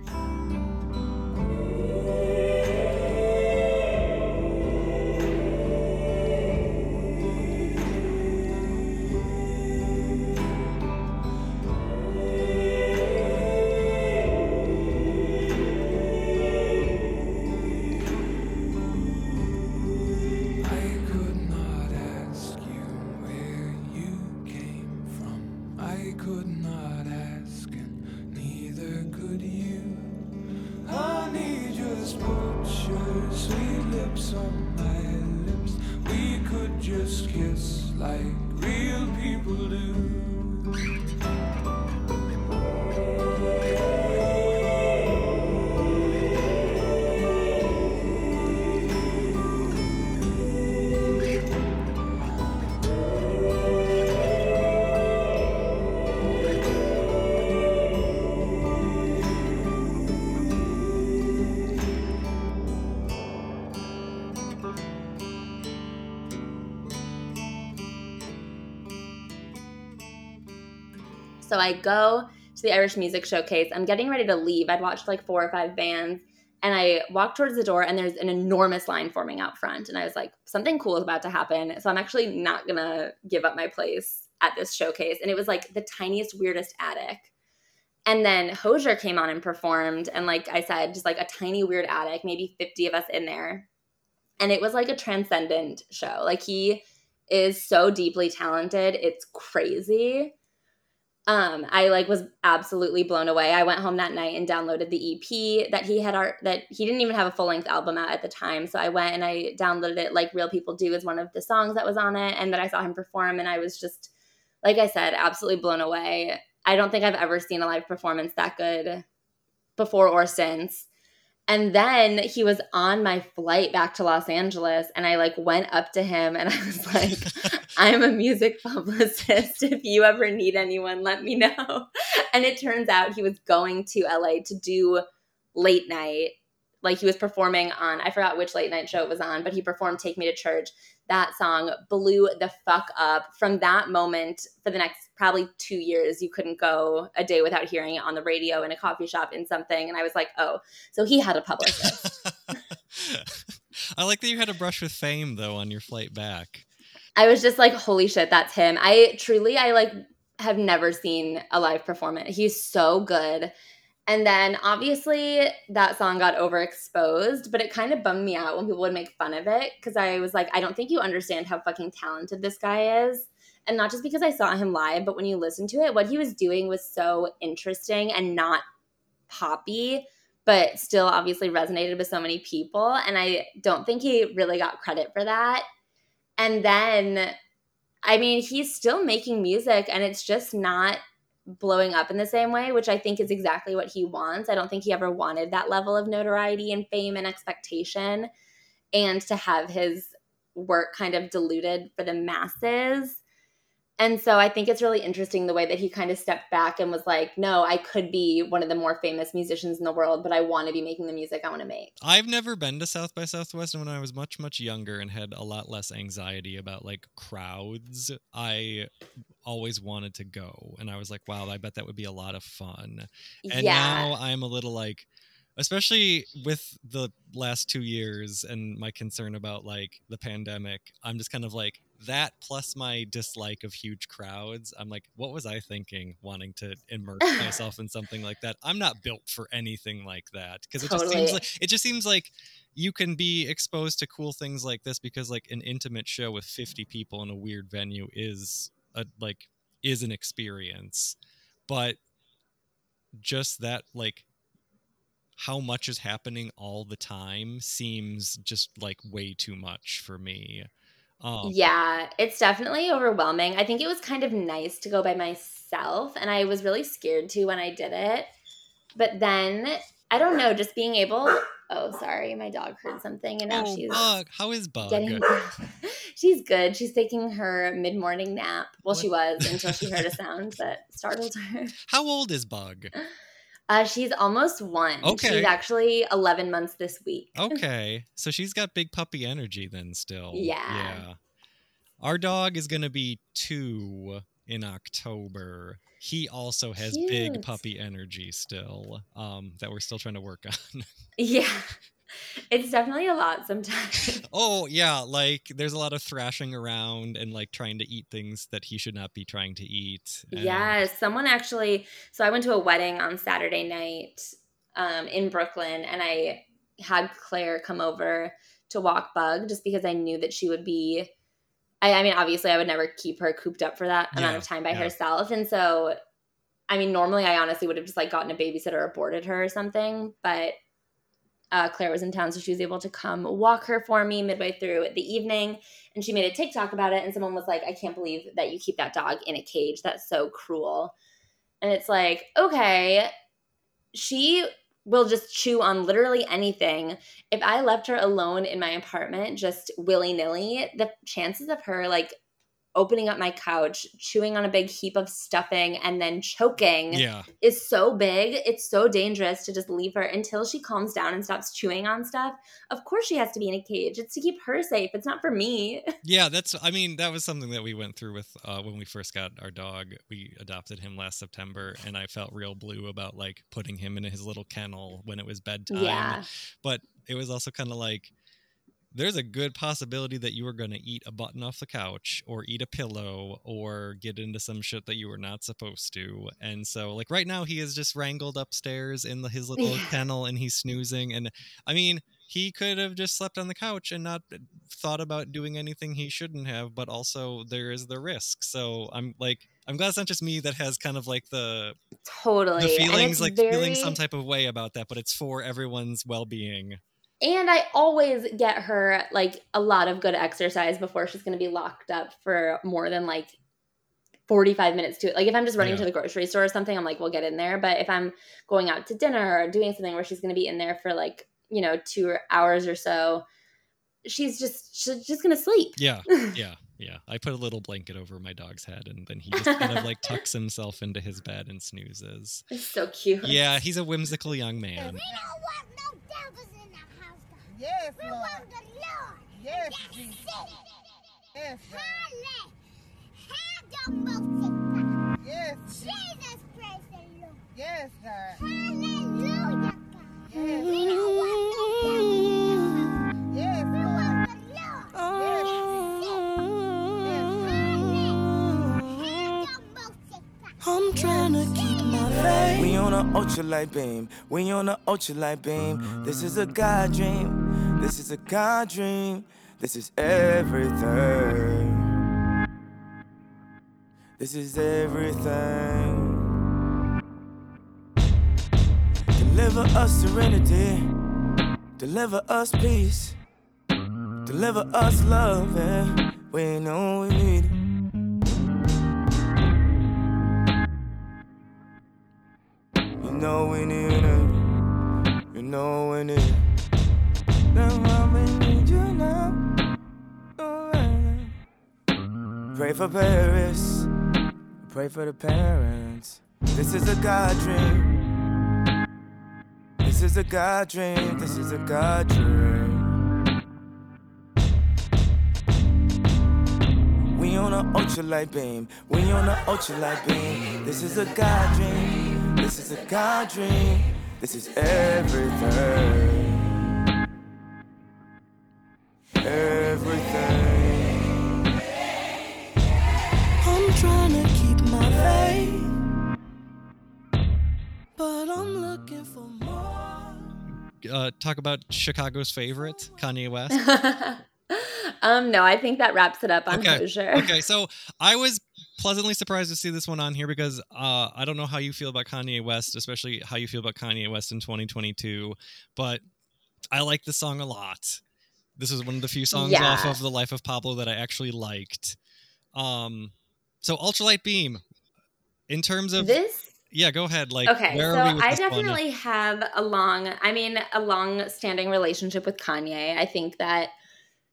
So I go to the Irish Music Showcase. I'm getting ready to leave. I'd watched like four or five bands, and I walk towards the door, and there's an enormous line forming out front. And I was like, something cool is about to happen. So I'm actually not going to give up my place at this showcase. And it was like the tiniest, weirdest attic. And then Hozier came on and performed. And like I said, just like a tiny, weird attic, maybe fifty of us in there. And it was like a transcendent show. Like he is so deeply talented. It's crazy. Um, I like was absolutely blown away. I went home that night and downloaded the E P that he had art that he didn't even have a full length album out at the time. So I went and I downloaded it. Like Real People Do is one of the songs that was on it, and that I saw him perform. And I was just, like I said, absolutely blown away. I don't think I've ever seen a live performance that good before or since. And then he was on my flight back to Los Angeles, and I like went up to him and I was like, I'm a music publicist. If you ever need anyone, let me know. And it turns out he was going to L A to do late night. Like he was performing on, I forgot which late night show it was on, but he performed Take Me to Church. That song blew the fuck up. From that moment, for the next probably two years, you couldn't go a day without hearing it on the radio, in a coffee shop, in something. And I was like, oh, so he had a publicist. I like that you had a brush with fame, though, on your flight back. I was just like, holy shit, that's him. I truly, I like have never seen a live performance. He's so good. And then obviously that song got overexposed, but it kind of bummed me out when people would make fun of it, because I was like, I don't think you understand how fucking talented this guy is. And not just because I saw him live, but when you listen to it, what he was doing was so interesting and not poppy, but still obviously resonated with so many people. And I don't think he really got credit for that. And then, I mean, he's still making music and it's just not blowing up in the same way, which I think is exactly what he wants. I don't think he ever wanted that level of notoriety and fame and expectation, and to have his work kind of diluted for the masses. And so I think it's really interesting the way that he kind of stepped back and was like, no, I could be one of the more famous musicians in the world, but I want to be making the music I want to make. I've never been to South by Southwest, and when I was much, much younger and had a lot less anxiety about, like, crowds, I always wanted to go. And I was like, wow, I bet that would be a lot of fun. And yeah. Now I'm a little like, especially with the last two years and my concern about, like, the pandemic, I'm just kind of like, that plus my dislike of huge crowds. I'm like, what was I thinking wanting to immerse myself in something like that? I'm not built for anything like that, because it totally. just seems like it just seems like you can be exposed to cool things like this, because, like, an intimate show with fifty people in a weird venue is a, like is an experience. But just that, like, how much is happening all the time seems just like way too much for me. Oh. Yeah, it's definitely overwhelming. I think it was kind of nice to go by myself, and I was really scared too when I did it. But then, I don't know, just being able – oh, sorry, my dog heard something, and now oh, she's Bug. How is Bug? Getting, she's good. She's taking her mid-morning nap. Well, what? She was until she heard a sound that startled her. How old is Bug? Uh, she's almost one. Okay. She's actually eleven months this week. Okay. So she's got big puppy energy then still. Yeah. Yeah. Our dog is going to be two in October. He also has Cute. big puppy energy still, um, that we're still trying to work on. Yeah. It's definitely a lot sometimes. Oh, yeah. Like, there's a lot of thrashing around and, like, trying to eat things that he should not be trying to eat. And... yeah. Someone actually – so I went to a wedding on Saturday night um, in Brooklyn, and I had Claire come over to walk Bug just because I knew that she would be – I mean, obviously, I would never keep her cooped up for that yeah, amount of time by yeah. herself. And so, I mean, normally I honestly would have just, like, gotten a babysitter or boarded her or something, but – Uh, Claire was in town, so she was able to come walk her for me midway through the evening. And she made a TikTok about it, and someone was like, I can't believe that you keep that dog in a cage. That's so cruel. And it's like, okay, she will just chew on literally anything. If I left her alone in my apartment just willy-nilly, the chances of her, like, opening up my couch, chewing on a big heap of stuffing, and then choking yeah. is so big. It's so dangerous to just leave her until she calms down and stops chewing on stuff. Of course she has to be in a cage. It's to keep her safe. It's not for me. Yeah, that's, I mean, that was something that we went through with uh, when we first got our dog. We adopted him last September, and I felt real blue about, like, putting him in his little kennel when it was bedtime. Yeah. But it was also kind of like, there's a good possibility that you are going to eat a button off the couch or eat a pillow or get into some shit that you were not supposed to. And so, like, right now he is just wrangled upstairs in the, his little yeah. kennel, and he's snoozing. And I mean, he could have just slept on the couch and not thought about doing anything he shouldn't have, but also there is the risk. So I'm like, I'm glad it's not just me that has kind of like the, totally. the feelings, like very... feeling some type of way about that, but it's for everyone's well-being. And I always get her, like, a lot of good exercise before she's going to be locked up for more than, like, forty-five minutes to it. Like, if I'm just running yeah. to the grocery store or something, I'm like, we'll get in there. But if I'm going out to dinner or doing something where she's going to be in there for, like, you know, two hours or so, she's just she's just going to sleep. Yeah, yeah, yeah. I put a little blanket over my dog's head, and then he just kind of, like, tucks himself into his bed and snoozes. It's so cute. Yeah, he's a whimsical young man. We don't want no devils in the house, God. Yes, we Lord. want the Lord. Yes, that's Jesus. It. Yes, Lord. Hallelujah. Yes, Jesus, praise the Lord. Yes, God. Hallelujah, God. Yes. We don't want no devils. I'm trying to keep my faith. We on a ultralight beam, we on a ultralight beam. This is a God dream, this is a God dream. This is everything. This is everything. Deliver us serenity, deliver us peace, deliver us love, yeah. We know we need it. You know we need it. You know we need it. That's why we need you now. Pray for Paris. Pray for the parents. This is a God dream. This is a God dream. This is a God dream. We on a ultralight beam. We on a ultralight beam. This is a God dream. This is a God dream. This is everything. Everything. I'm trying to keep my faith, but I'm looking for more. Uh, talk about Chicago's favorite, Kanye West. Um, no, I think that wraps it up on okay. Hozier. Okay, so I was pleasantly surprised to see this one on here because uh, I don't know how you feel about Kanye West, especially how you feel about Kanye West in twenty twenty-two, but I like this song a lot. This is one of the few songs yeah. off of The Life of Pablo that I actually liked. Um, so Ultralight Beam, in terms of... this. Yeah, go ahead. Like, okay, where so are we with I this definitely one? have a long, I mean, a long-standing relationship with Kanye. I think that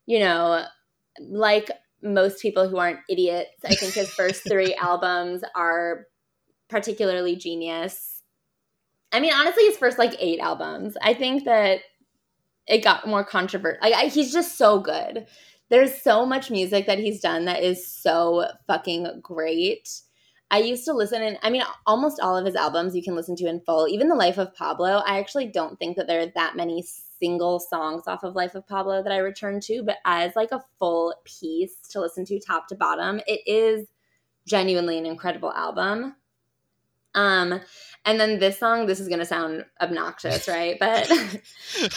you know, like most people who aren't idiots, I think his first three albums are particularly genius. I mean, honestly, his first like eight albums. I think that it got more controversial. Like, I, he's just so good. There's so much music that he's done that is so fucking great. I used to listen, and I mean, almost all of his albums you can listen to in full. Even The Life of Pablo, I actually don't think that there are that many single songs off of Life of Pablo that I return to, but as like a full piece to listen to top to bottom, it is genuinely an incredible album. Um, and then this song, this is going to sound obnoxious, right? But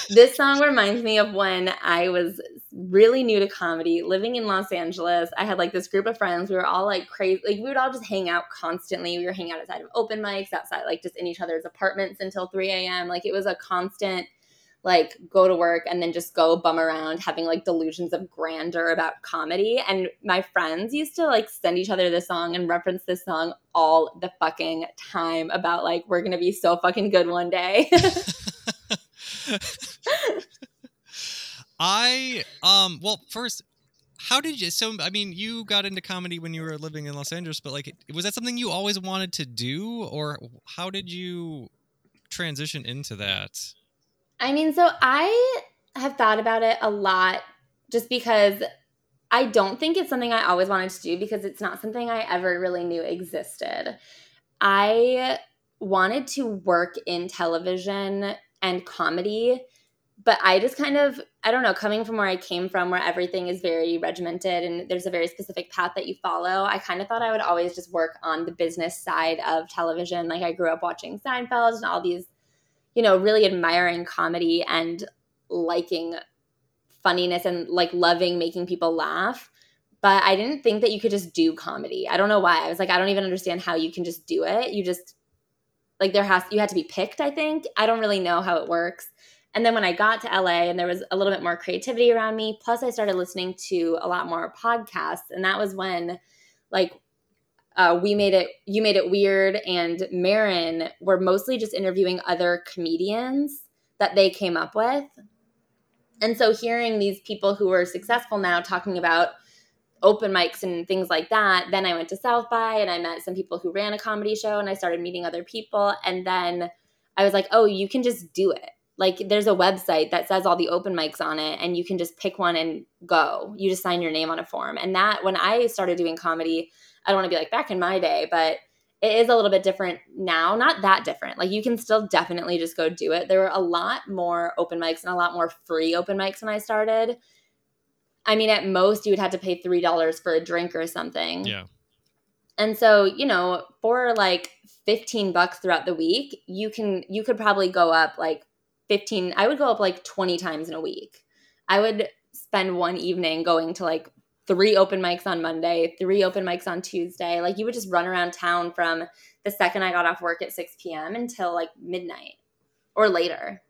this song reminds me of when I was really new to comedy, living in Los Angeles. I had like this group of friends. We were all like crazy. Like we would all just hang out constantly. We were hanging out outside of open mics, outside, like just in each other's apartments until three a.m. Like it was a constant like go to work and then just go bum around having like delusions of grandeur about comedy. And my friends used to like send each other this song and reference this song all the fucking time about like, we're going to be so fucking good one day. I, um, well, first, how did you, so, I mean, you got into comedy when you were living in Los Angeles, but like, was that something you always wanted to do or how did you transition into that? I mean, so I have thought about it a lot just because I don't think it's something I always wanted to do because it's not something I ever really knew existed. I wanted to work in television and comedy, but I just kind of, I don't know, coming from where I came from where everything is very regimented and there's a very specific path that you follow, I kind of thought I would always just work on the business side of television. Like I grew up watching Seinfeld and all these, you know, really admiring comedy and liking funniness and like loving making people laugh. But I didn't think that you could just do comedy. I don't know why. I was like, I don't even understand how you can just do it. You just like there has you had to be picked, I think. I don't really know how it works. And then when I got to L A and there was a little bit more creativity around me, plus I started listening to a lot more podcasts. And that was when like Uh, we made it, you made it weird. And Marin were mostly just interviewing other comedians that they came up with. And so hearing these people who are successful now talking about open mics and things like that, then I went to South by and I met some people who ran a comedy show and I started meeting other people. And then I was like, oh, you can just do it. Like there's a website that says all the open mics on it and you can just pick one and go, you just sign your name on a form. And that when I started doing comedy, I don't want to be like back in my day, but it is a little bit different now. Not that different. Like you can still definitely just go do it. There were a lot more open mics and a lot more free open mics when I started. I mean, at most you would have to pay three dollars for a drink or something. Yeah. And so, you know, for like fifteen bucks throughout the week, you can, you could probably go up like fifteen. I would go up like twenty times in a week. I would spend one evening going to like three open mics on Monday, three open mics on Tuesday. Like you would just run around town from the second I got off work at six p.m. until like midnight or later.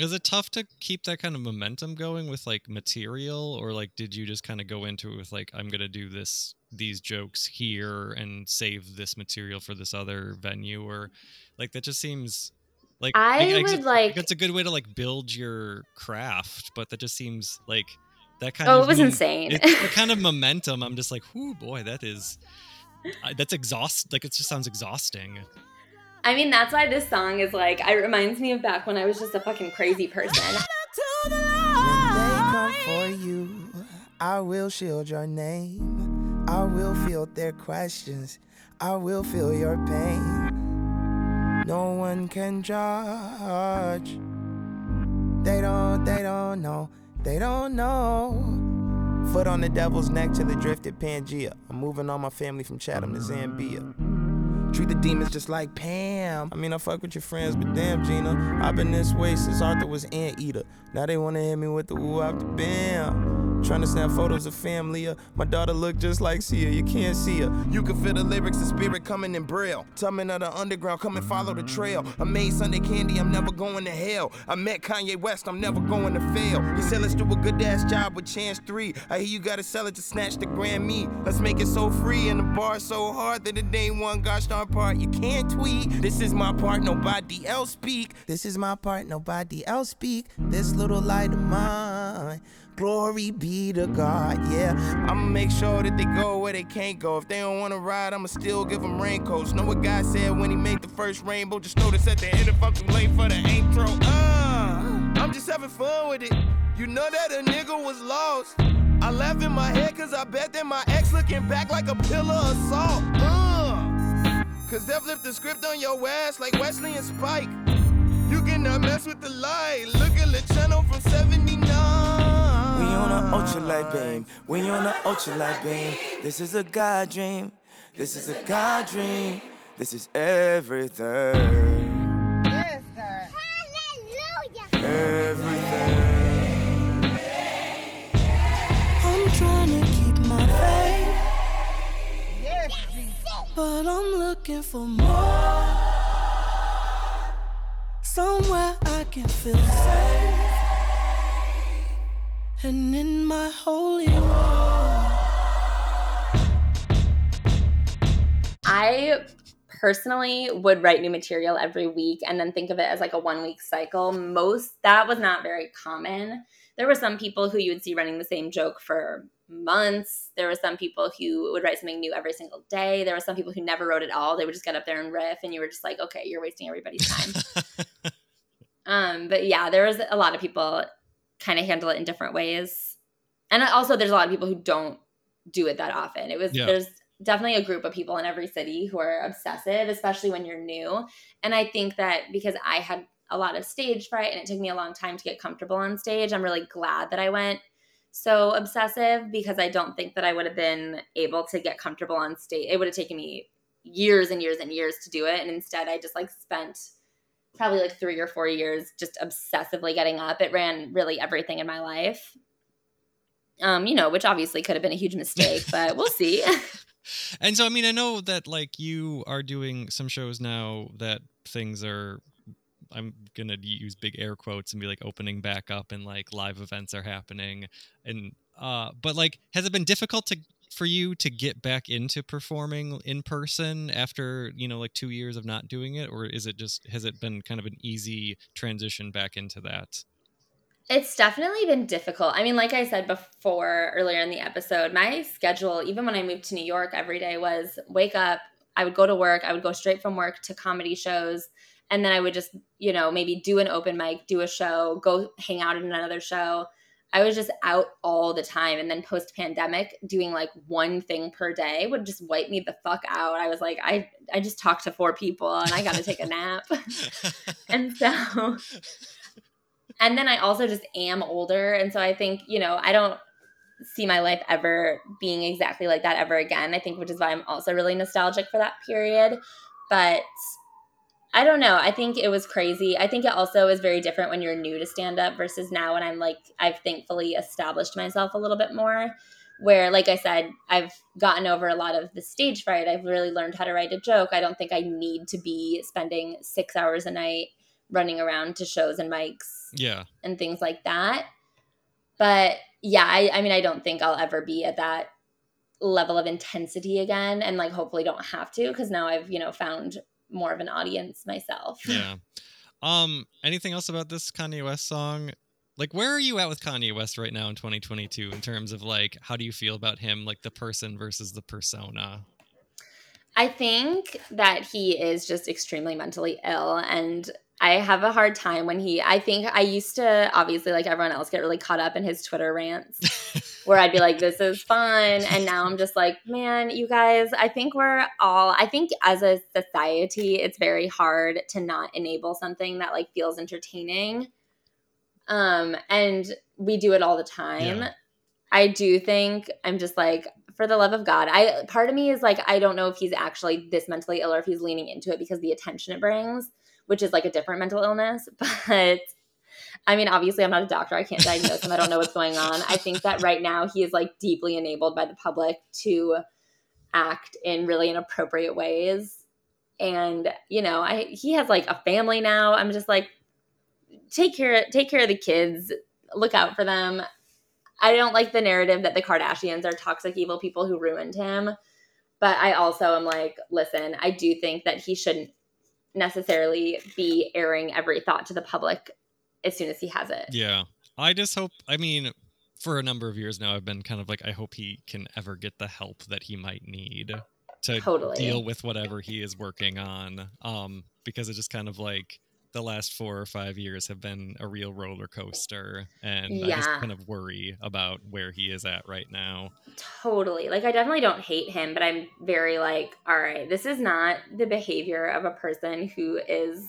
Is it tough to keep that kind of momentum going with like material, or like did you just kind of go into it with like, I'm going to do this, these jokes here and save this material for this other venue? Or like that just seems like I, I would I just, like that's a good way to like build your craft, but that just seems like that kind oh, of it was mo- insane. It's the kind of momentum I'm just like, whoo boy, that is that's exhaust like it just sounds exhausting. I mean, that's why this song is like, it reminds me of back when I was just a fucking crazy person. When they come for you, I will shield your name. I will field their questions. I will feel your pain. No one can judge. They don't, they don't know. They don't know. Foot on the devil's neck to the drifted Pangea. I'm moving all my family from Chatham to Zambia. Treat the demons just like Pam. I mean, I fuck with your friends, but damn, Gina, I've been this way since Arthur was anteater. Now they want to hit me with the woo after bam. Trying to snap photos of family. My daughter look just like Sia. You can't see her. You can feel the lyrics, the spirit coming in braille. Tumming of the underground, come and follow the trail. I made Sunday candy, I'm never going to hell. I met Kanye West, I'm never going to fail. You said let's do a good-ass job with Chance three. I hear you gotta sell it to snatch the Grammy. Let's make it so free and the bar so hard that it ain't one gosh darn part you can't tweet. This is my part, nobody else speak. This is my part, nobody else speak. This little light of mine, glory be to God. Yeah, I'ma make sure that they go where they can't go. If they don't want to ride, I'ma still give them raincoats. Know what God said when he made the first rainbow? Just notice at the end if I'm too late for the intro. uh, I'm just having fun with it. You know that a nigga was lost. I laugh in my head cause I bet that my ex looking back like a pillar of salt. uh, Cause they've flipped the script on your ass like Wesley and Spike. You cannot mess with the light. Look at the channel from seventy-nine. We on a ultra light beam. We on a ultra light beam. This is a God dream. This is a God dream. This is everything. Yes, sir. Hallelujah. Everything. I'm trying to keep my faith. Yes, Jesus. But I'm looking for more. Somewhere I can feel safe. And in my holy war. I personally would write new material every week and then think of it as like a one week cycle. Most, that was not very common. There were some people who you would see running the same joke for months. There were some people who would write something new every single day. There were some people who never wrote at all. They would just get up there and riff, and you were just like, okay, you're wasting everybody's time. um, but yeah, there was a lot of people kind of handle it in different ways. And also there's a lot of people who don't do it that often. It was, yeah. There's definitely a group of people in every city who are obsessive, especially when you're new. And I think that because I had a lot of stage fright and it took me a long time to get comfortable on stage, I'm really glad that I went so obsessive, because I don't think that I would have been able to get comfortable on stage. It would have taken me years and years and years to do it. And instead I just like spent probably like three or four years just obsessively getting up. It ran really everything in my life. Um, you know, which obviously could have been a huge mistake, but we'll see. And so, I mean, I know that like you are doing some shows now that things are, I'm going to use big air quotes and be like opening back up and like live events are happening. And, uh, but like, has it been difficult to, for you to get back into performing in person after, you know, like two years of not doing it? Or is it just, has it been kind of an easy transition back into that? It's definitely been difficult. I mean, like I said before, earlier in the episode, my schedule, even when I moved to New York, every day was wake up, I would go to work, I would go straight from work to comedy shows. And then I would just, you know, maybe do an open mic, do a show, go hang out at another show. I was just out all the time. And then post-pandemic, doing like one thing per day would just wipe me the fuck out. I was like, I, I just talked to four people and I got to take a nap. And so, and then I also just am older. And so I think, you know, I don't see my life ever being exactly like that ever again, I think, which is why I'm also really nostalgic for that period. But I don't know. I think it was crazy. I think it also is very different when you're new to stand-up versus now when I'm like, I've thankfully established myself a little bit more, where, like I said, I've gotten over a lot of the stage fright. I've really learned how to write a joke. I don't think I need to be spending six hours a night running around to shows and mics yeah. and things like that. But yeah, I, I mean, I don't think I'll ever be at that level of intensity again, and like hopefully don't have to, because now I've, you know, found more of an audience myself. Yeah. Um, anything else about this Kanye West song? Like, where are you at with Kanye West right now in twenty twenty-two in terms of like, how do you feel about him, like the person versus the persona? I think that he is just extremely mentally ill, and I have a hard time when he, I think I used to, obviously like everyone else, get really caught up in his Twitter rants where I'd be like, this is fun. And now I'm just like, man, you guys, I think we're all, I think as a society, it's very hard to not enable something that like feels entertaining. Um, and we do it all the time. Yeah. I do think I'm just like, for the love of God, I, part of me is like, I don't know if he's actually this mentally ill or if he's leaning into it because the attention it brings, which is like a different mental illness. But I mean, obviously I'm not a doctor. I can't diagnose him. I don't know what's going on. I think that right now he is like deeply enabled by the public to act in really inappropriate ways. And, you know, I, he has like a family now. I'm just like, take care, take care of the kids, look out for them. I don't like the narrative that the Kardashians are toxic, evil people who ruined him. But I also am like, listen, I do think that he shouldn't necessarily be airing every thought to the public as soon as he has it. Yeah. I just hope, I mean, for a number of years now, I've been kind of like, I hope he can ever get the help that he might need to totally. deal with whatever he is working on. Um, because it just kind of like, the last four or five years have been a real roller coaster, and yeah. I just kind of worry about where he is at right now. Totally. Like, I definitely don't hate him, but I'm very like, all right, this is not the behavior of a person who is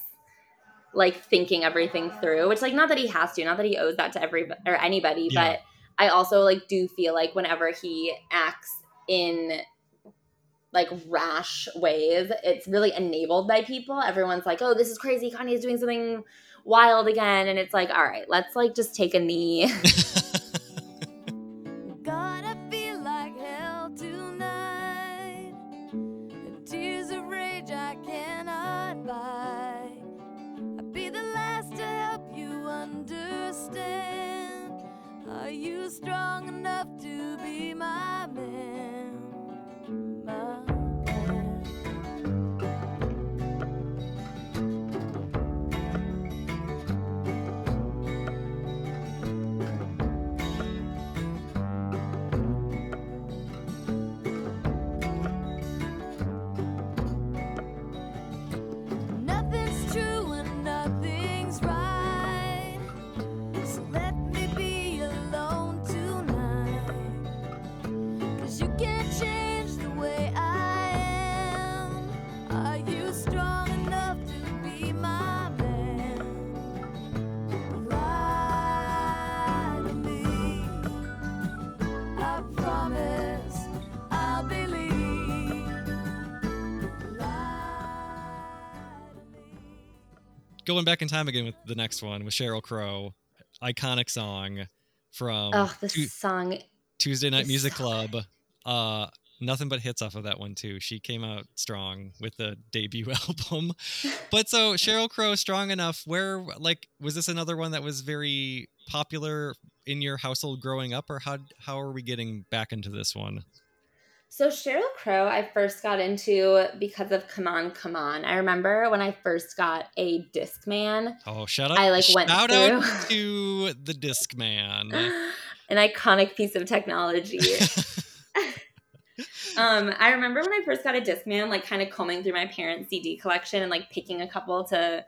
like thinking everything through, which like, not that he has to, not that he owes that to every or anybody, yeah. but I also like do feel like whenever he acts in like rash ways, it's really enabled by people. Everyone's like, oh, this is crazy, Kanye's doing something wild again. And it's like, all right, let's like just take a knee. Gotta feel like hell tonight. The tears of rage I cannot buy. I'll be the last to help you understand. Are you strong enough to be my man? Going back in time again with the next one with Sheryl Crow, iconic song from oh, this tu- song Tuesday Night Music song. Club. Uh, nothing but hits off of that one too. She came out strong with the debut album. But so Sheryl Crow, Strong Enough. Where like was this another one that was very popular in your household growing up, or how how are we getting back into this one? So Sheryl Crow, I first got into because of Come On, Come On. I remember when I first got a Discman. Oh, shout out! I like went shout through. out to the Discman, an iconic piece of technology. um, I remember when I first got a Discman, like kind of combing through my parents' C D collection and like picking a couple to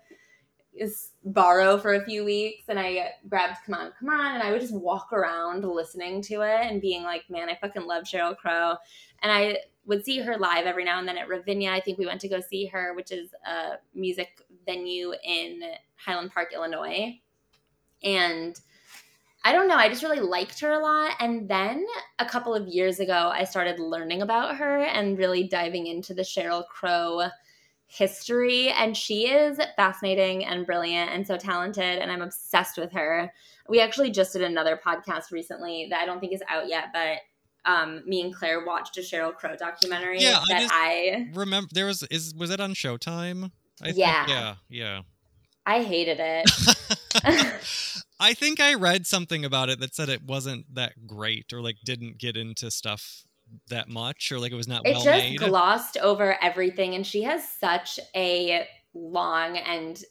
borrow for a few weeks, and I grabbed Come On, Come On, and I would just walk around listening to it and being like, man, I fucking love Sheryl Crow. And I would see her live every now and then at Ravinia. I think we went to go see her, which is a music venue in Highland Park, Illinois. And I don't know. I just really liked her a lot. And then a couple of years ago, I started learning about her and really diving into the Sheryl Crow history. And she is fascinating and brilliant and so talented. And I'm obsessed with her. We actually just did another podcast recently that I don't think is out yet, but um, me and Claire watched a Sheryl Crow documentary yeah, that I, just I remember. There was is was it on Showtime? I yeah, think, yeah, yeah. I hated it. I think I read something about it that said it wasn't that great, or like didn't get into stuff that much, or like it was not well made. It just glossed over everything, and she has such a long and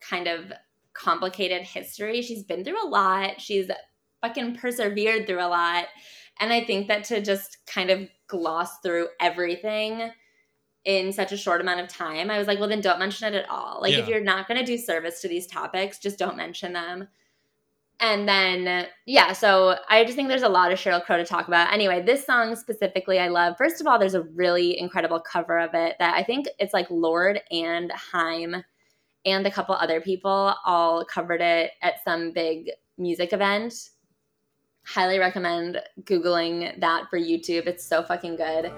kind of complicated history. She's been through a lot. She's fucking persevered through a lot. And I think that to just kind of gloss through everything in such a short amount of time, I was like, well, then don't mention it at all. Like, yeah. if you're not going to do service to these topics, just don't mention them. And then, yeah, so I just think there's a lot of Sheryl Crow to talk about. Anyway, this song specifically I love. First of all, there's a really incredible cover of it that I think it's like Lorde and Haim and a couple other people all covered it at some big music event. Highly recommend Googling that for YouTube. It's so fucking good.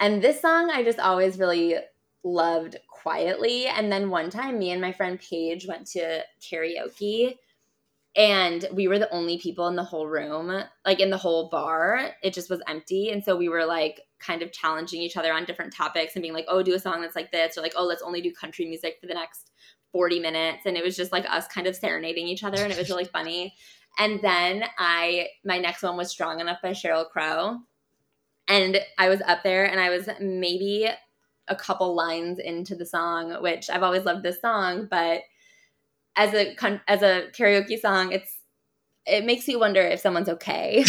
And this song I just always really loved quietly. And then one time me and my friend Paige went to karaoke and we were the only people in the whole room, like in the whole bar. It just was empty. And so we were like kind of challenging each other on different topics and being like, oh, do a song that's like this. Or like, oh, let's only do country music for the next forty minutes. And it was just like us kind of serenading each other. And it was really funny. And then I, my next one was Strong Enough by Sheryl Crow. And I was up there and I was maybe a couple lines into the song, which I've always loved this song. But as a as a karaoke song, it's it makes you wonder if someone's okay.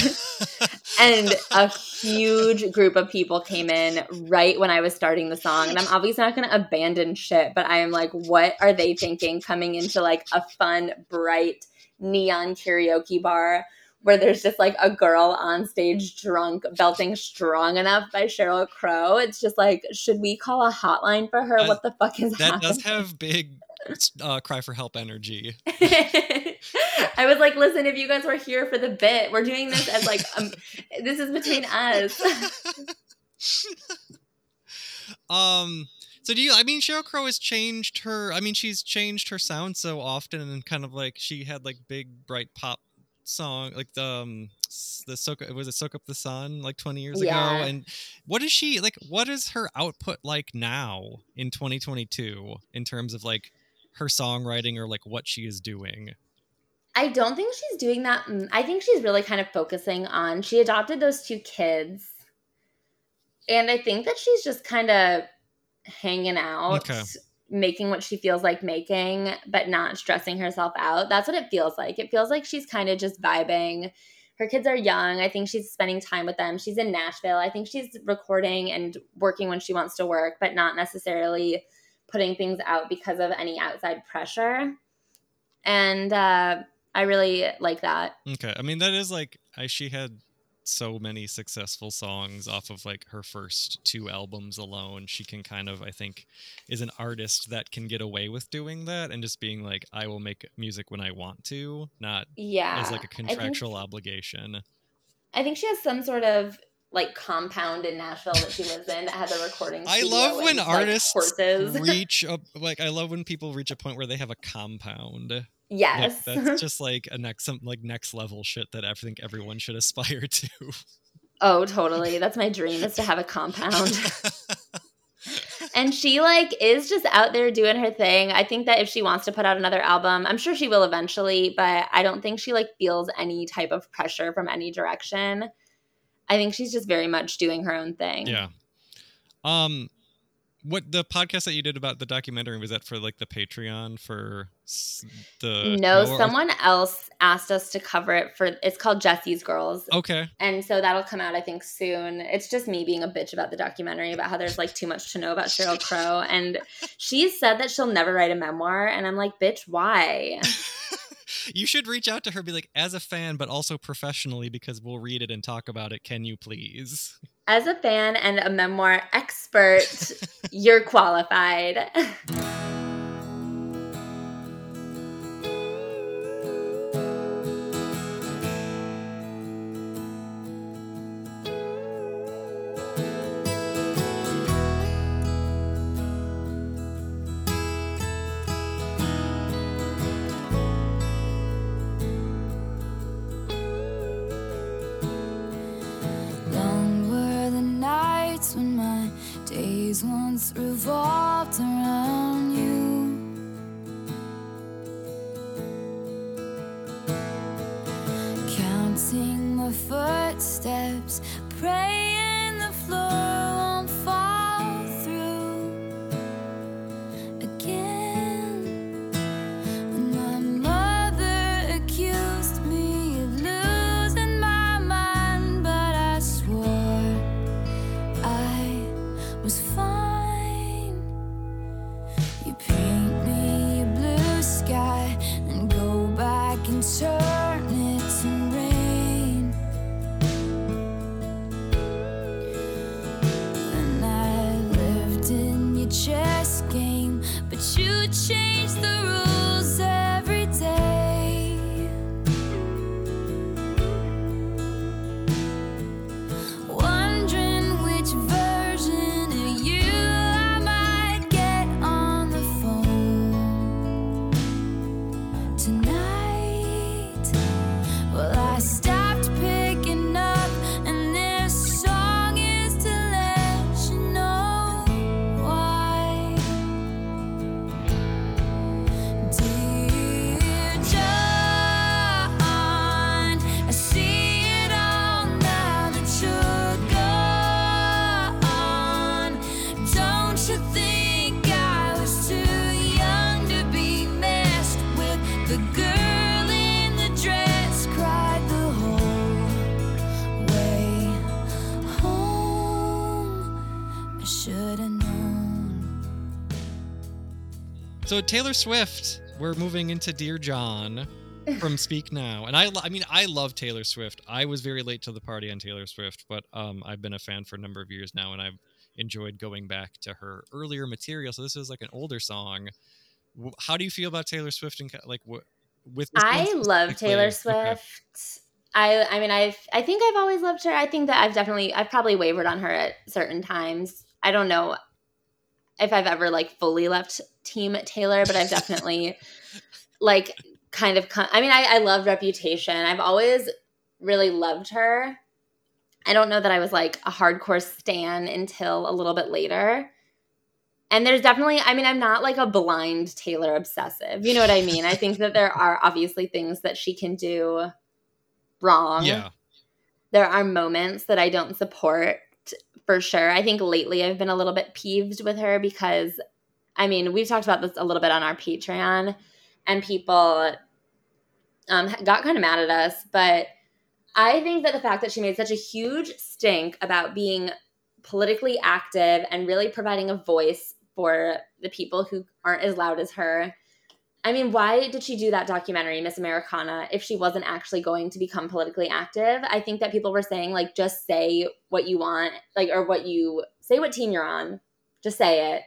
And a huge group of people came in right when I was starting the song. And I'm obviously not going to abandon shit, but I am like, what are they thinking coming into like a fun, bright, neon karaoke bar where there's just like a girl on stage drunk belting Strong Enough by Sheryl Crow. It's just like, should we call a hotline for her? That, what the fuck is that happening? That does have big uh, cry for help energy. I was like, listen, if you guys were here for the bit, we're doing this as like, um, this is between us. um. So do you, I mean, Sheryl Crow has changed her, I mean, she's changed her sound so often, and kind of like she had like big bright pop song, like the um, the soak was it Soak Up the Sun like twenty years yeah. ago. And what is she like, what is her output like now in twenty twenty-two in terms of like her songwriting or like what she is doing? I don't think she's doing that. I think she's really kind of focusing on, she adopted those two kids, and I think that she's just kind of hanging out, okay. making what she feels like making, but not stressing herself out. That's what it feels like. It feels like she's kind of just vibing. Her kids are young. I think she's spending time with them. She's in Nashville. I think she's recording and working when she wants to work, but not necessarily putting things out because of any outside pressure. And uh, I really like that. Okay. I mean, that is like, I, she had so many successful songs off of like her first two albums alone. She can kind of, I think, is an artist that can get away with doing that and just being like, I will make music when I want to, not yeah, as like a contractual I think, obligation. I think she has some sort of like compound in Nashville that she lives in that has a recording studio. I love when like artists horses. reach a, like I love when people reach a point where they have a compound. Yes, like, that's just like a next some like next level shit that I think everyone should aspire to. Oh, totally. That's my dream, is to have a compound. And she like is just out there doing her thing. I think that if she wants to put out another album, I'm sure she will eventually, but I don't think she like feels any type of pressure from any direction. I think she's just very much doing her own thing. Yeah. Um, what the podcast that you did about the documentary, was that for like the Patreon for the? No, more? Someone else asked us to cover it for. It's called Jesse's Girls. Okay. And so that'll come out, I think, soon. It's just me being a bitch about the documentary about how there's like too much to know about Sheryl Crow, and she said that she'll never write a memoir, and I'm like, bitch, why? You should reach out to her, be like, as a fan, but also professionally, because we'll read it and talk about it. Can you please? As a fan and a memoir expert, you're qualified. Once revolved around you. Counting the footsteps, praying the floor won't fall through again. When my mother accused me of losing my mind, but I swore I was fine. So Taylor Swift, we're moving into Dear John from Speak Now. And I I mean, I love Taylor Swift. I was very late to the party on Taylor Swift, but um, I've been a fan for a number of years now, and I've enjoyed going back to her earlier material. So this is like an older song. How do you feel about Taylor Swift? And like, what, with this I love Taylor Swift. I I mean, I've I think I've always loved her. I think that I've definitely, I've probably wavered on her at certain times. I don't know if I've ever like fully left Team Taylor, but I've definitely like kind of, con- I mean, I, I love Reputation. I've always really loved her. I don't know that I was like a hardcore stan until a little bit later. And there's definitely, I mean, I'm not like a blind Taylor obsessive. You know what I mean? I think that there are obviously things that she can do wrong. Yeah. There are moments that I don't support. For sure. I think lately I've been a little bit peeved with her because, I mean, we've talked about this a little bit on our Patreon, and people um, got kind of mad at us. But I think that the fact that she made such a huge stink about being politically active and really providing a voice for the people who aren't as loud as her, I mean, why did she do that documentary, Miss Americana, if she wasn't actually going to become politically active? I think that people were saying, like, just say what you want, like, or what you say, what team you're on, just say it.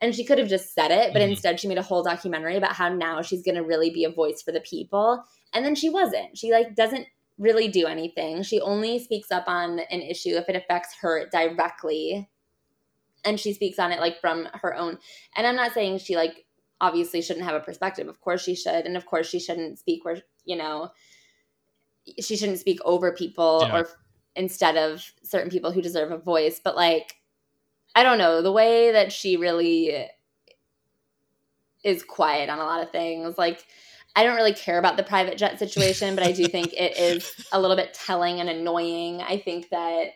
And she could have just said it, but mm-hmm. instead she made a whole documentary about how now she's going to really be a voice for the people. And then she wasn't. She, like, doesn't really do anything. She only speaks up on an issue if it affects her directly. And she speaks on it, like, from her own. And I'm not saying she, like, obviously shouldn't have a perspective. Of course she should. And of course she shouldn't speak where, you know, she shouldn't speak over people yeah. or instead of certain people who deserve a voice. But, like, I don't know, the way that she really is quiet on a lot of things. Like, I don't really care about the private jet situation, but I do think it is a little bit telling and annoying. I think that,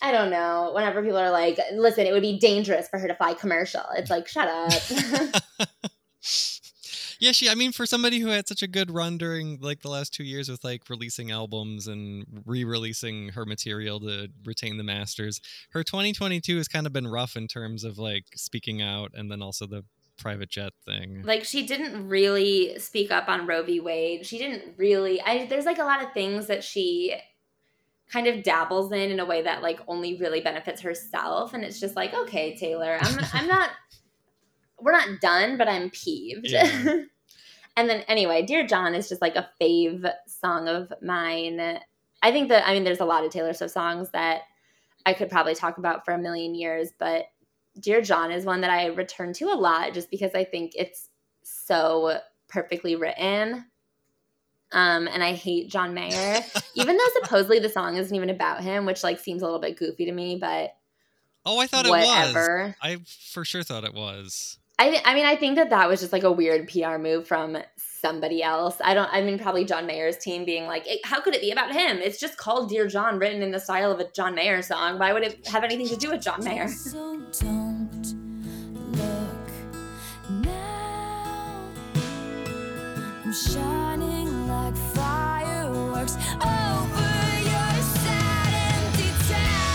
I don't know, whenever people are like, listen, it would be dangerous for her to fly commercial. It's like, shut up. Yeah, she, I mean, for somebody who had such a good run during, like, the last two years with, like, releasing albums and re-releasing her material to retain the masters, her twenty twenty-two has kind of been rough in terms of, like, speaking out and then also the private jet thing. Like, she didn't really speak up on Roe v. Wade. She didn't really, I, there's, like, a lot of things that she kind of dabbles in in a way that, like, only really benefits herself. And it's just like, okay, Taylor, I'm, I'm not... We're not done, but I'm peeved. Yeah. And then anyway, Dear John is just like a fave song of mine. I think that, I mean, there's a lot of Taylor Swift songs that I could probably talk about for a million years, but Dear John is one that I return to a lot just because I think it's so perfectly written. Um, and I hate John Mayer, even though supposedly the song isn't even about him, which, like, seems a little bit goofy to me, but oh, I thought whatever. It was. I for sure thought it was. I, th- I mean, I think that that was just, like, a weird P R move from somebody else. I don't – I mean, probably John Mayer's team being like, how could it be about him? It's just called Dear John, written in the style of a John Mayer song. Why would it have anything to do with John Mayer? So don't look now. I'm shining like fireworks over your sad empty town.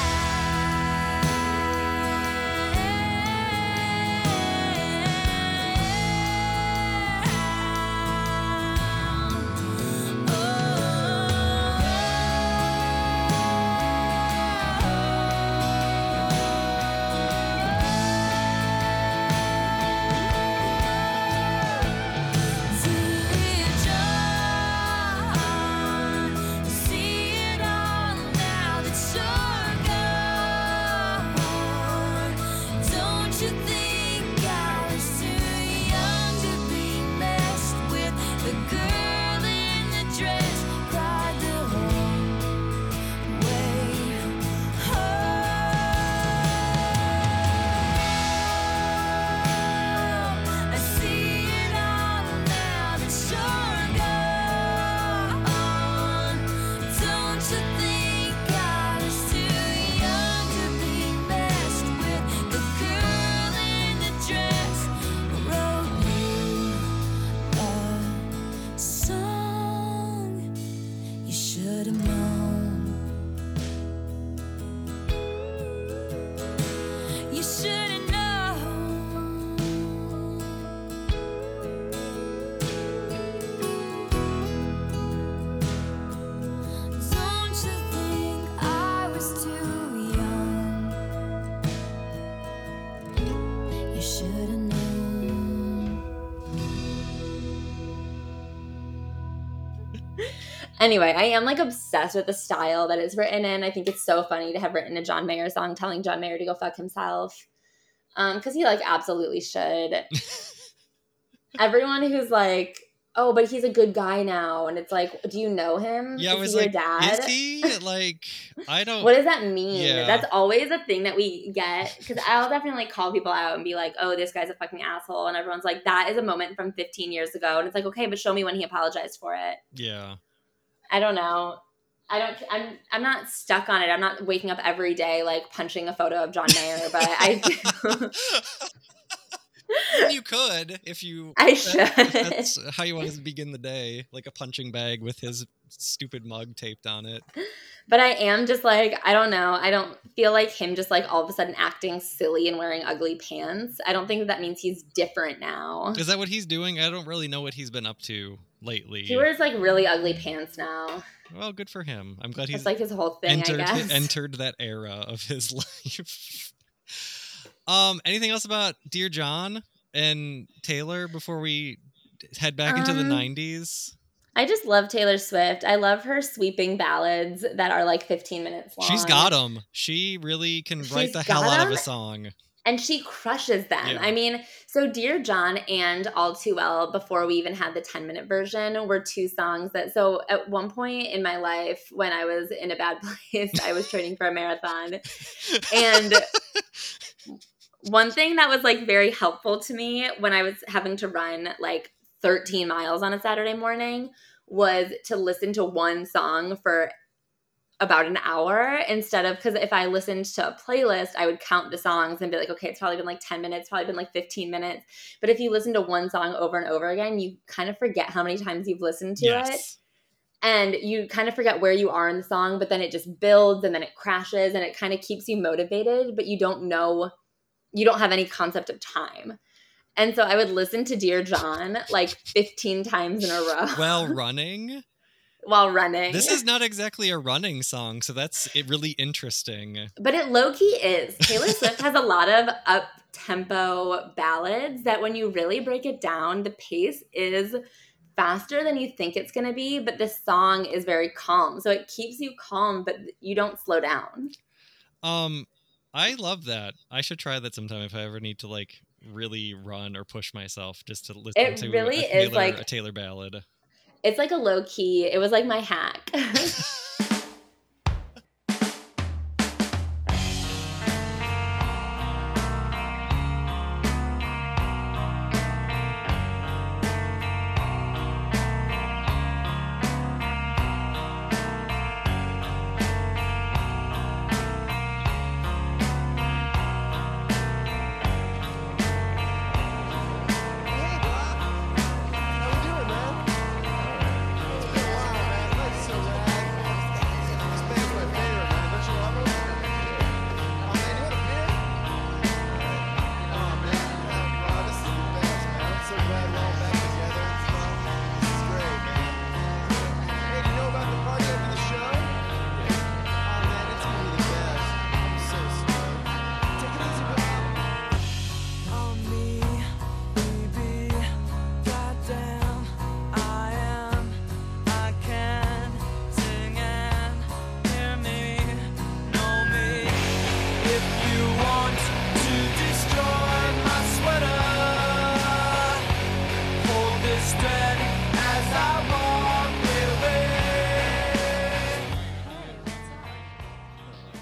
Anyway, I am, like, obsessed with the style that it's written in. I think it's so funny to have written a John Mayer song telling John Mayer to go fuck himself. Um, because he, like, absolutely should. Everyone who's like, oh, but he's a good guy now. And it's like, do you know him? Yeah, is I was he like, your dad? Is he? Like, I don't. What does that mean? Yeah. That's always a thing that we get. Because I'll definitely call people out and be like, oh, this guy's a fucking asshole. And everyone's like, that is a moment from fifteen years ago. And it's like, okay, but show me when he apologized for it. Yeah. I don't know. I don't. I'm. I'm not stuck on it. I'm not waking up every day like punching a photo of John Mayer. But I do. You could if you. I that, should. That's how you want to begin the day, like a punching bag with his stupid mug taped on it. But I am just like I don't know. I don't feel like him just like all of a sudden acting silly and wearing ugly pants, I don't think that, that means he's different now. Is that what he's doing? I don't really know what he's been up to lately. He wears like really ugly pants now. Well, good for him. I'm glad he's That's, like his whole thing, entered, I guess. entered that era of his life. Um, anything else about Dear John and Taylor before we head back um, into the nineties? I just love Taylor Swift. I love her sweeping ballads that are like fifteen minutes long. She's got them. She really can She's write the hell out of a song. And she crushes them. Yeah. I mean, so Dear John and All Too Well, before we even had the ten-minute version, were two songs that – so at one point in my life when I was in a bad place, I was training for a marathon. And – one thing that was like very helpful to me when I was having to run like thirteen miles on a Saturday morning was to listen to one song for about an hour instead of, because if I listened to a playlist, I would count the songs and be like, okay, it's probably been like ten minutes, probably been like fifteen minutes. But if you listen to one song over and over again, you kind of forget how many times you've listened to yes. it. And you kind of forget where you are in the song, but then it just builds and then it crashes and it kind of keeps you motivated, but you don't know, you don't have any concept of time. And so I would listen to Dear John like fifteen times in a row. While running? While running. This is not exactly a running song, so that's really interesting. But it low-key is. Taylor Swift has a lot of up-tempo ballads that when you really break it down, the pace is faster than you think it's going to be, but the song is very calm. So it keeps you calm, but you don't slow down. Um, I love that. I should try that sometime if I ever need to like really run or push myself just to listen it to really a, is Taylor, like, a Taylor ballad. It's like a low key. It was like my hack.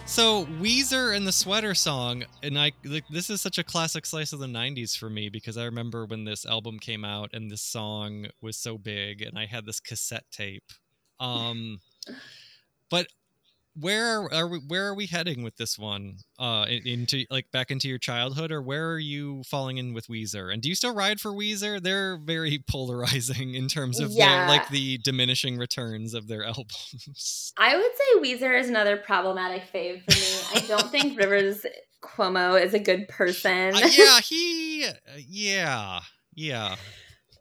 So Weezer and the Sweater Song, and I like, this is such a classic slice of the nineties for me because I remember when this album came out and this song was so big and I had this cassette tape. Um, but where are, are we? Where are we heading with this one? Uh, into like back into your childhood, or where are you falling in with Weezer? And do you still ride for Weezer? They're very polarizing in terms of yeah. their, like the diminishing returns of their albums. I would say Weezer is another problematic fave for me. I don't think Rivers Cuomo is a good person. Uh, yeah, he. Yeah, yeah.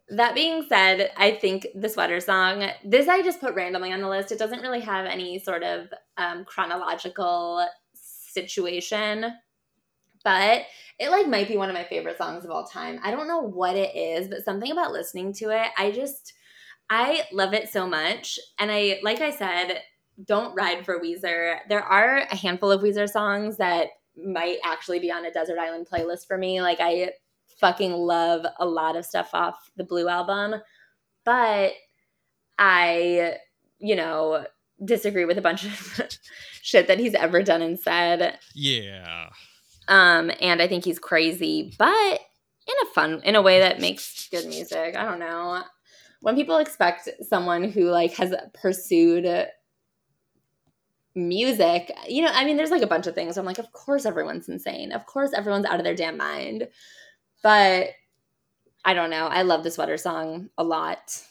That being said, I think the Sweater Song, this I just put randomly on the list. It doesn't really have any sort of um, chronological situation, but it like might be one of my favorite songs of all time. I don't know what it is, but something about listening to it, I just, I love it so much. And I, like I said, don't ride for Weezer. There are a handful of Weezer songs that might actually be on a Desert Island playlist for me. Like I fucking love a lot of stuff off the Blue album, but I, you know, disagree with a bunch of shit that he's ever done and said. Yeah. Um, and I think he's crazy, but in a fun, in a way that makes good music. I don't know. When people expect someone who like has pursued music, you know, I mean, there's like a bunch of things. I'm like, of course everyone's insane. Of course everyone's out of their damn mind. But I don't know. I love the Sweater Song a lot.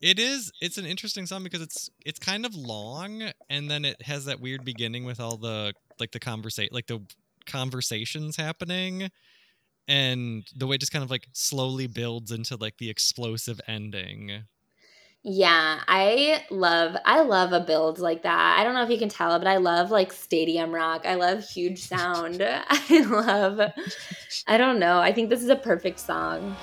It is. It's an interesting song because it's it's kind of long, and then it has that weird beginning with all the like the conversation, like the conversations happening, and the way it just kind of like slowly builds into like the explosive ending. Yeah, I love, I love a build like that. I don't know if you can tell, but I love like stadium rock. I love huge sound. I love, I don't know. I think this is a perfect song.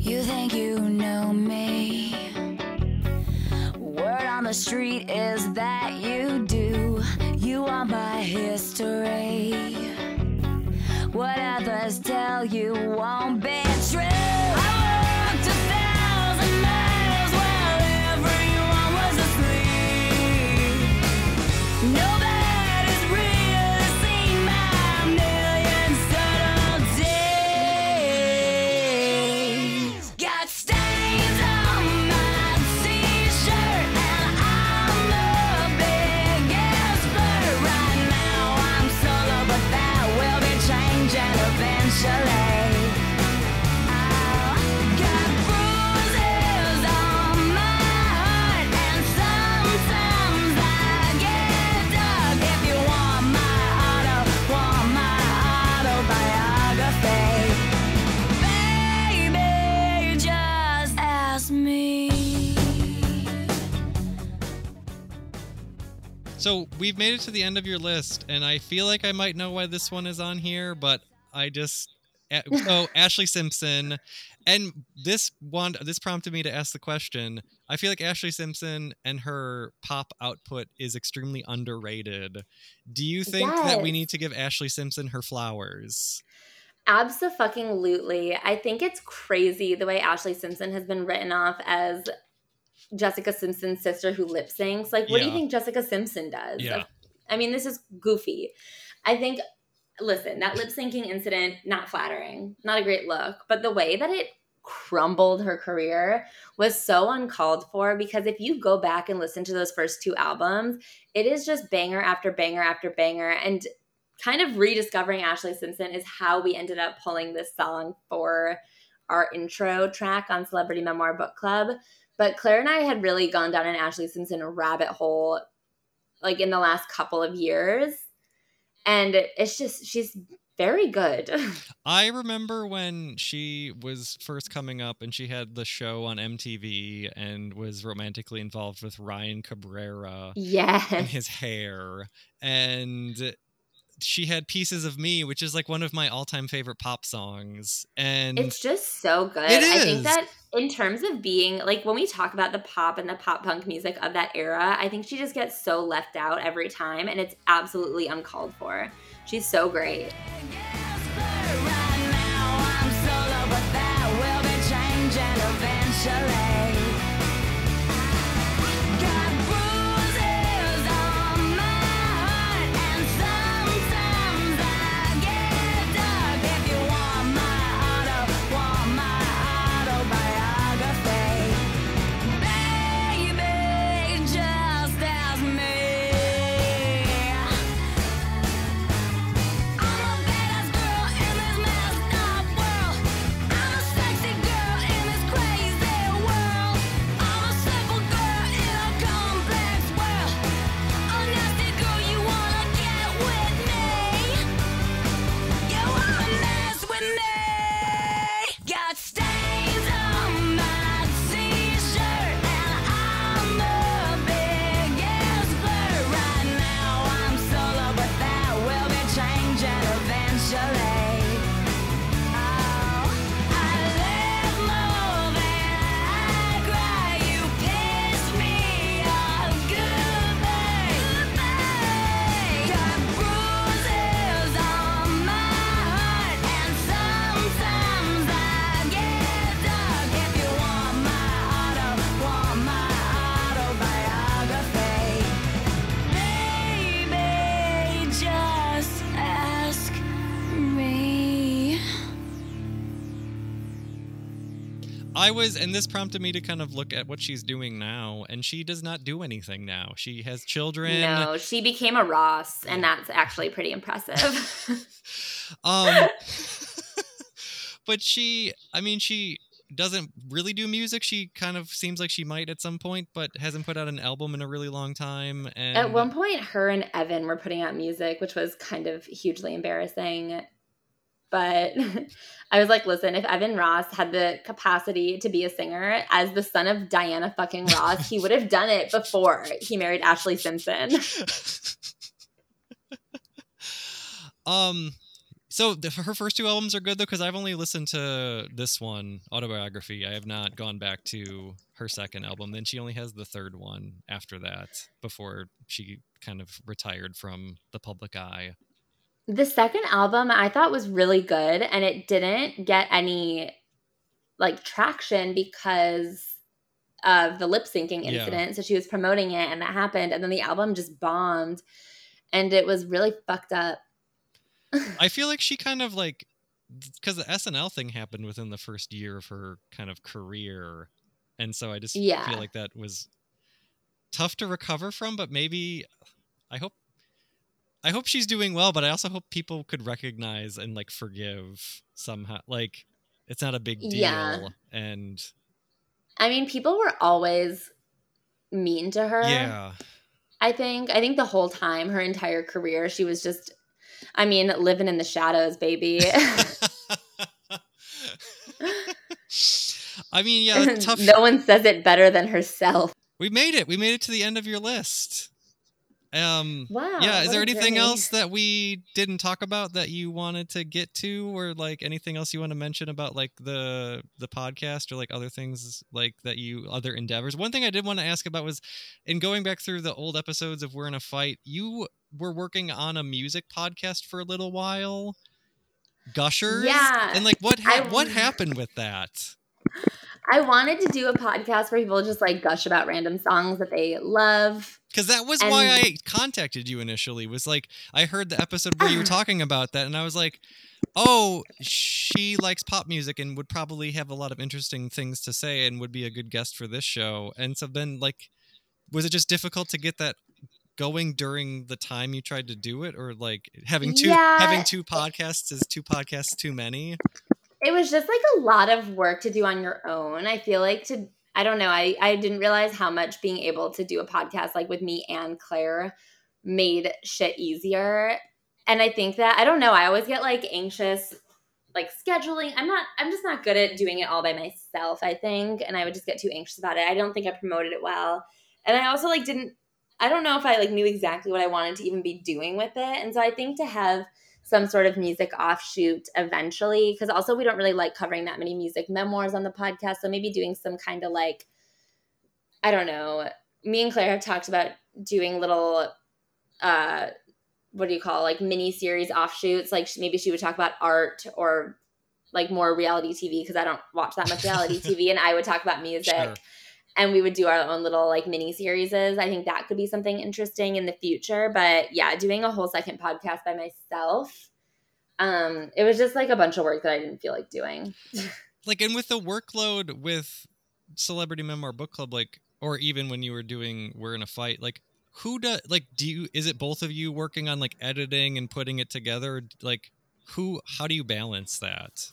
You think you know me? Word on the street is that you do. You are my history. What others tell you won't be true. So we've made it to the end of your list, and I feel like I might know why this one is on here, but I just oh Ashley Simpson, and this one this prompted me to ask the question. I feel like Ashley Simpson and her pop output is extremely underrated. Do you think yes. that we need to give Ashley Simpson her flowers? Abso-fucking-lutely. I think it's crazy the way Ashley Simpson has been written off as Jessica Simpson's sister who lip syncs. Like, what yeah. do you think Jessica Simpson does? Yeah. Like, I mean, this is goofy. I think, listen, that lip syncing incident, not flattering, not a great look, but the way that it crumbled her career was so uncalled for, because if you go back and listen to those first two albums, it is just banger after banger after banger. And kind of rediscovering Ashley Simpson is how we ended up pulling this song for our intro track on Celebrity Memoir Book Club. But Claire and I had really gone down an Ashley Simpson rabbit hole, like, in the last couple of years. And it's just, she's very good. I remember when she was first coming up and she had the show on M T V and was romantically involved with Ryan Cabrera. Yes. And his hair. And she had Pieces of Me, which is like one of my all-time favorite pop songs. And it's just so good. It is. I think that in terms of being like, when we talk about the pop and the pop punk music of that era, I think she just gets so left out every time, and it's absolutely uncalled for. She's so great. I was, and this prompted me to kind of look at what she's doing now, and she does not do anything now. She has children. No, she became a Ross, and that's actually pretty impressive. um, but she, I mean, she doesn't really do music. She kind of seems like she might at some point, but hasn't put out an album in a really long time. And at one point, her and Evan were putting out music, which was kind of hugely embarrassing. But I was like, listen, if Evan Ross had the capacity to be a singer as the son of Diana fucking Ross, he would have done it before he married Ashley Simpson. um, so the, her first two albums are good, though, because I've only listened to this one, Autobiography. I have not gone back to her second album. Then she only has the third one after that before she kind of retired from the public eye. The second album I thought was really good, and it didn't get any like traction because of the lip syncing incident. Yeah. So she was promoting it and that happened, and then the album just bombed and it was really fucked up. I feel like she kind of like, because the S N L thing happened within the first year of her kind of career. And so I just yeah. feel like that was tough to recover from, but maybe I hope. I hope she's doing well, but I also hope people could recognize and like forgive somehow. Like, it's not a big deal. Yeah. And I mean, people were always mean to her. Yeah. I think, I think the whole time, her entire career, she was just, I mean, living in the shadows, baby. I mean, yeah. That's tough. No one says it better than herself. We made it. We made it to the end of your list. Um, wow, yeah, is there anything journey. else that we didn't talk about that you wanted to get to, or like anything else you want to mention about like the the podcast or like other things like that you other endeavors? One thing I did want to ask about was, in going back through the old episodes of We're in a Fight, you were working on a music podcast for a little while, Gushers. Yeah, and like what ha- I, what happened with that? I wanted to do a podcast where people just like gush about random songs that they love. Because that was and, why I contacted you initially, was like, I heard the episode where you were talking about that, and I was like, oh, she likes pop music and would probably have a lot of interesting things to say and would be a good guest for this show. And so then, like, was it just difficult to get that going during the time you tried to do it? Or like having two yeah. having two podcasts is two podcasts too many? It was just like a lot of work to do on your own. I feel like to... I don't know. I, I didn't realize how much being able to do a podcast like with me and Claire made shit easier. And I think that, I don't know, I always get like anxious, like scheduling. I'm not, I'm just not good at doing it all by myself, I think. And I would just get too anxious about it. I don't think I promoted it well. And I also like didn't, I don't know if I like knew exactly what I wanted to even be doing with it. And so I think to have some sort of music offshoot eventually, because also we don't really like covering that many music memoirs on the podcast. So maybe doing some kind of like, I don't know, me and Claire have talked about doing little, uh, what do you call, like mini series offshoots. Like maybe she would talk about art or like more reality T V, because I don't watch that much reality T V, and I would talk about music. Sure. And we would do our own little like mini series. I think that could be something interesting in the future. But yeah, doing a whole second podcast by myself, um, it was just like a bunch of work that I didn't feel like doing. Like, and with the workload with Celebrity Memoir Book Club, like, or even when you were doing We're in a Fight, like, who does, like, do you, is it both of you working on like editing and putting it together? Like, who, how do you balance that?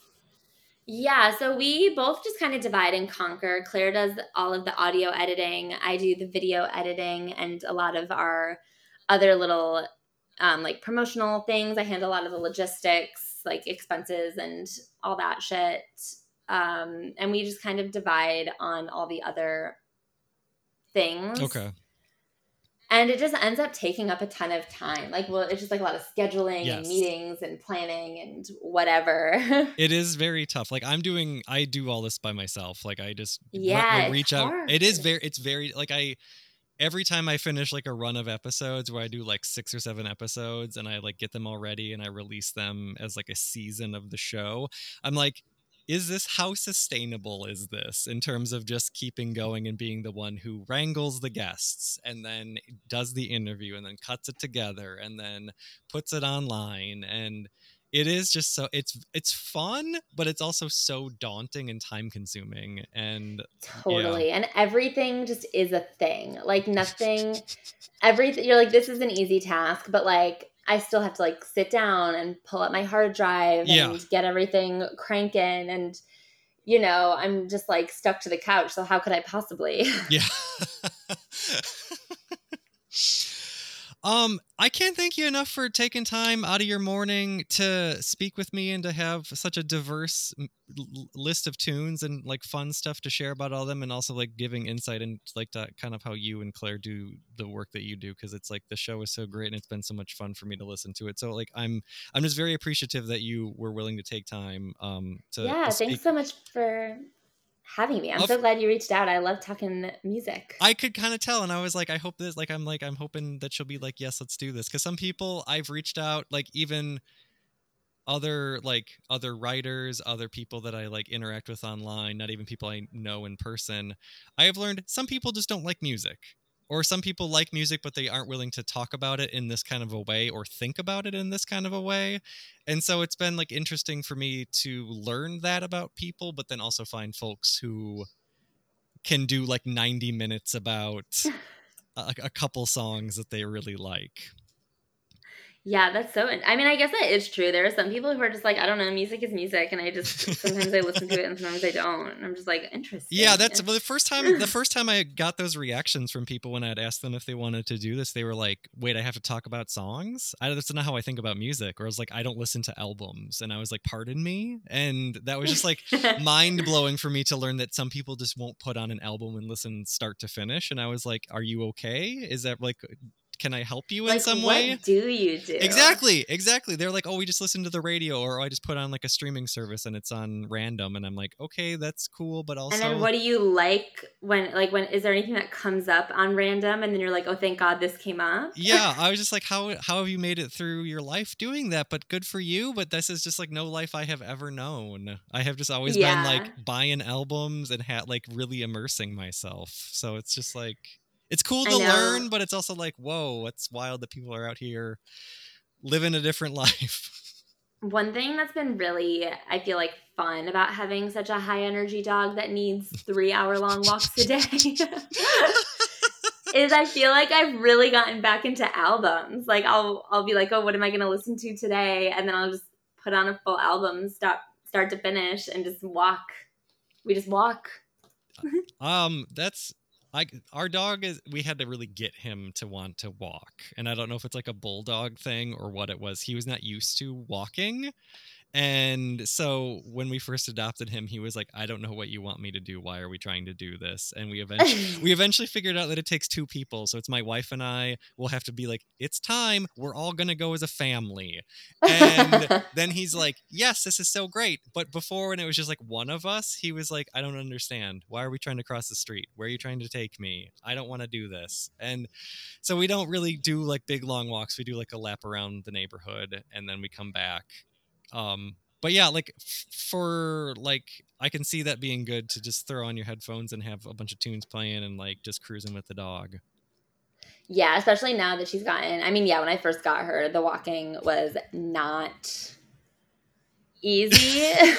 Yeah, so we both just kind of divide and conquer. Claire does all of the audio editing. I do the video editing and a lot of our other little um, like promotional things. I handle a lot of the logistics, like expenses and all that shit. Um, and we just kind of divide on all the other things. Okay. And it just ends up taking up a ton of time. Like, well, it's just like a lot of scheduling yes. and meetings and planning and whatever. It is very tough. Like, I'm doing, I do all this by myself. Like, I just yeah, re- reach out. Hard. It is very, it's very, like, I, every time I finish like a run of episodes where I do like six or seven episodes and I like get them all ready and I release them as like a season of the show, I'm like, is this, how sustainable is this in terms of just keeping going and being the one who wrangles the guests and then does the interview and then cuts it together and then puts it online? And it is just so, it's it's fun, but it's also so daunting and time consuming. And totally. Yeah. And everything just is a thing. Like nothing, everything, you're like, this is an easy task, but like, I still have to like sit down and pull up my hard drive yeah. and get everything cranking. And, you know, I'm just like stuck to the couch. So how could I possibly? Yeah. um, I can't thank you enough for taking time out of your morning to speak with me and to have such a diverse l- list of tunes and like fun stuff to share about all them. And also like giving insight and like that kind of how you and Claire do the work that you do, because it's like the show is so great and it's been so much fun for me to listen to it. So like I'm I'm just very appreciative that you were willing to take time um to yeah to speak. Thanks so much for having me. I'm love- so glad you reached out. I love talking music. I could kind of tell, and I was like, I hope this like I'm like I'm hoping that she'll be like, yes, let's do this, because some people I've reached out, like even other like other writers, other people that I like interact with online, not even people I know in person, I have learned some people just don't like music. Or some people like music, but they aren't willing to talk about it in this kind of a way or think about it in this kind of a way. And so it's been like interesting for me to learn that about people, but then also find folks who can do like ninety minutes about a, a couple songs that they really like. Yeah, that's so, I mean, I guess that is true. There are some people who are just like, I don't know, music is music. And I just, sometimes I listen to it and sometimes I don't. I'm just like, interesting. Yeah, that's, well, the first time, the first time I got those reactions from people when I'd asked them if they wanted to do this, they were like, wait, I have to talk about songs? I, that's not how I think about music. Or I was like, I don't listen to albums. And I was like, pardon me? And that was just like mind-blowing for me to learn that some people just won't put on an album and listen start to finish. And I was like, are you okay? Is that like... can I help you in like, some way? What do you do? Exactly, exactly. They're like, oh, we just listen to the radio, or oh, I just put on like a streaming service and it's on random. And I'm like, okay, that's cool, but also. And then what do you like when, like, when is there anything that comes up on random? And then you're like, oh, thank God this came up. Yeah, I was just like, how how have you made it through your life doing that? But good for you. But this is just like no life I have ever known. I have just always yeah. been like buying albums and ha- like really immersing myself. So it's just like. It's cool to learn, but it's also like, whoa, it's wild that people are out here living a different life. One thing that's been really, I feel like, fun about having such a high energy dog that needs three hour long walks a day is I feel like I've really gotten back into albums. Like I'll I'll be like, oh, what am I going to listen to today? And then I'll just put on a full album, stop, start to finish, and just walk. We just walk. um, that's. I, our dog is, we had to really get him to want to walk. And I don't know if it's like a bulldog thing or what it was. He was not used to walking. And so when we first adopted him, he was like, I don't know what you want me to do. Why are we trying to do this? And we eventually we eventually figured out that it takes two people. So it's my wife and I will have to be like, it's time. We're all going to go as a family. And then he's like, yes, this is so great. But before when it was just like one of us, he was like, I don't understand. Why are we trying to cross the street? Where are you trying to take me? I don't want to do this. And so we don't really do like big long walks. We do like a lap around the neighborhood and then we come back. Um, but yeah, like f- for like, I can see that being good to just throw on your headphones and have a bunch of tunes playing and like just cruising with the dog. Yeah. Especially now that she's gotten, I mean, yeah, when I first got her, the walking was not easy, a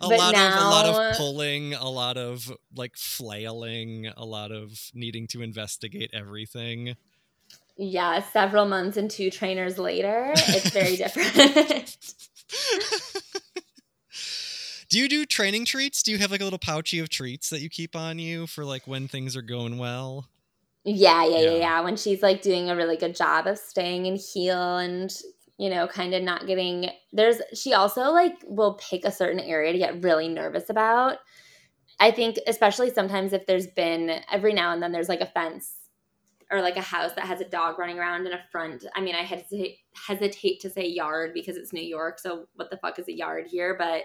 but lot now... of, a lot of pulling, a lot of like flailing, a lot of needing to investigate everything. Yeah, several months and two trainers later, it's very different. Do you do training treats? Do you have like a little pouchie of treats that you keep on you for like when things are going well? Yeah, yeah, yeah, yeah. yeah. When she's like doing a really good job of staying in heel and, you know, kind of not getting – there's – she also like will pick a certain area to get really nervous about. I think especially sometimes if there's been – every now and then there's like a fence or like a house that has a dog running around in a front. I mean, I hesitate, hesitate to say yard because it's New York, so what the fuck is a yard here? But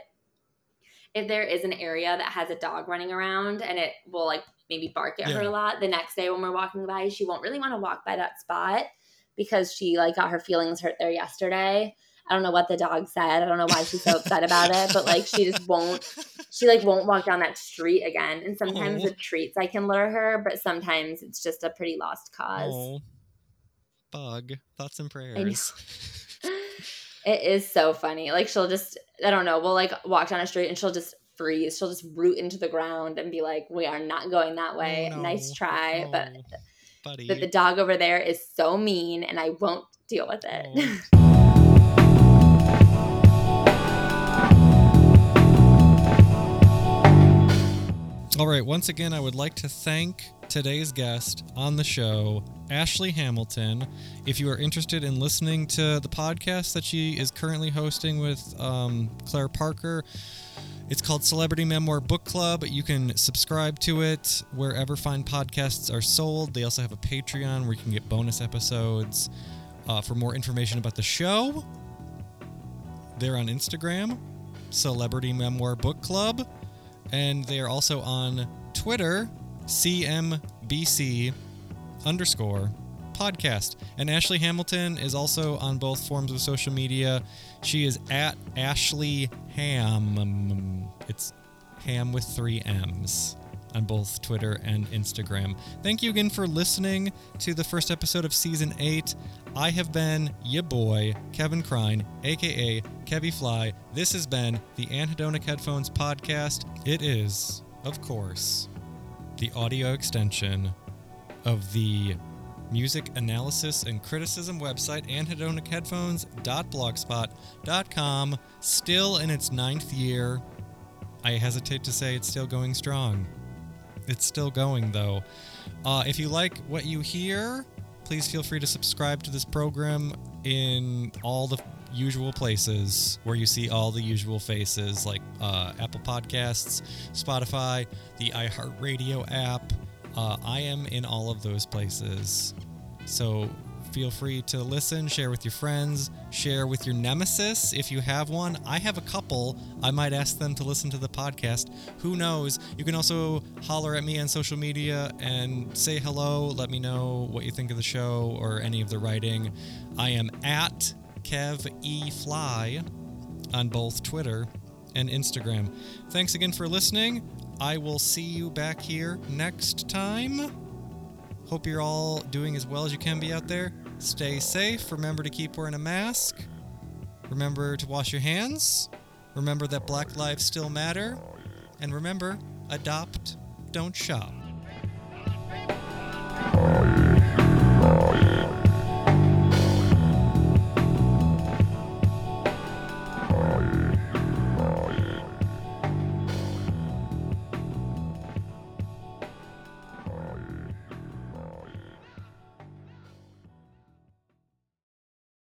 if there is an area that has a dog running around and it will like maybe bark at yeah. her a lot, the next day when we're walking by, she won't really want to walk by that spot because she like got her feelings hurt there yesterday. I don't know what the dog said. I don't know why she's so upset about it, but like she just won't, she like won't walk down that street again. And sometimes Aww. with treats I can lure her, but sometimes it's just a pretty lost cause. Aww. Bug. Thoughts and prayers. It is so funny. Like she'll just, I don't know, we'll like walk down a street and she'll just freeze. She'll just root into the ground and be like, we are not going that way. Oh, no. Nice try. Oh, but, buddy. But the dog over there is so mean and I won't deal with it. Oh. All right, once again, I would like to thank today's guest on the show, Ashley Hamilton. If you are interested in listening to the podcast that she is currently hosting with um, Claire Parker, it's called Celebrity Memoir Book Club. You can subscribe to it wherever fine podcasts are sold. They also have a Patreon where you can get bonus episodes. Uh, for more information about the show, they're on Instagram, Celebrity Memoir Book Club. And they are also on Twitter, C M B C underscore podcast. And Ashley Hamilton is also on both forms of social media. She is at Ashley Ham. It's ham with three M's on both Twitter and Instagram. Thank you again for listening to the first episode of season eight. I have been your boy, Kevin Krein, a k a. Kevy Fly. This has been the Anhedonic Headphones Podcast. It is, of course, the audio extension of the music analysis and criticism website, anhedonic headphones dot blogspot dot com, still in its ninth year. I hesitate to say it's still going strong. It's still going, though. Uh, if you like what you hear, please feel free to subscribe to this program in all the usual places where you see all the usual faces, like uh, Apple Podcasts, Spotify, the iHeartRadio app. Uh, I am in all of those places. So feel free to listen, share with your friends, share with your nemesis if you have one. I have a couple. I might ask them to listen to the podcast. Who knows? You can also holler at me on social media and say hello. Let me know what you think of the show or any of the writing. I am at Kev E. Fly on both Twitter and Instagram. Thanks again for listening. I will see you back here next time. Hope you're all doing as well as you can be out there. Stay safe. Remember to keep wearing a mask. Remember to wash your hands. Remember that Black lives still matter. And remember, adopt, don't shop.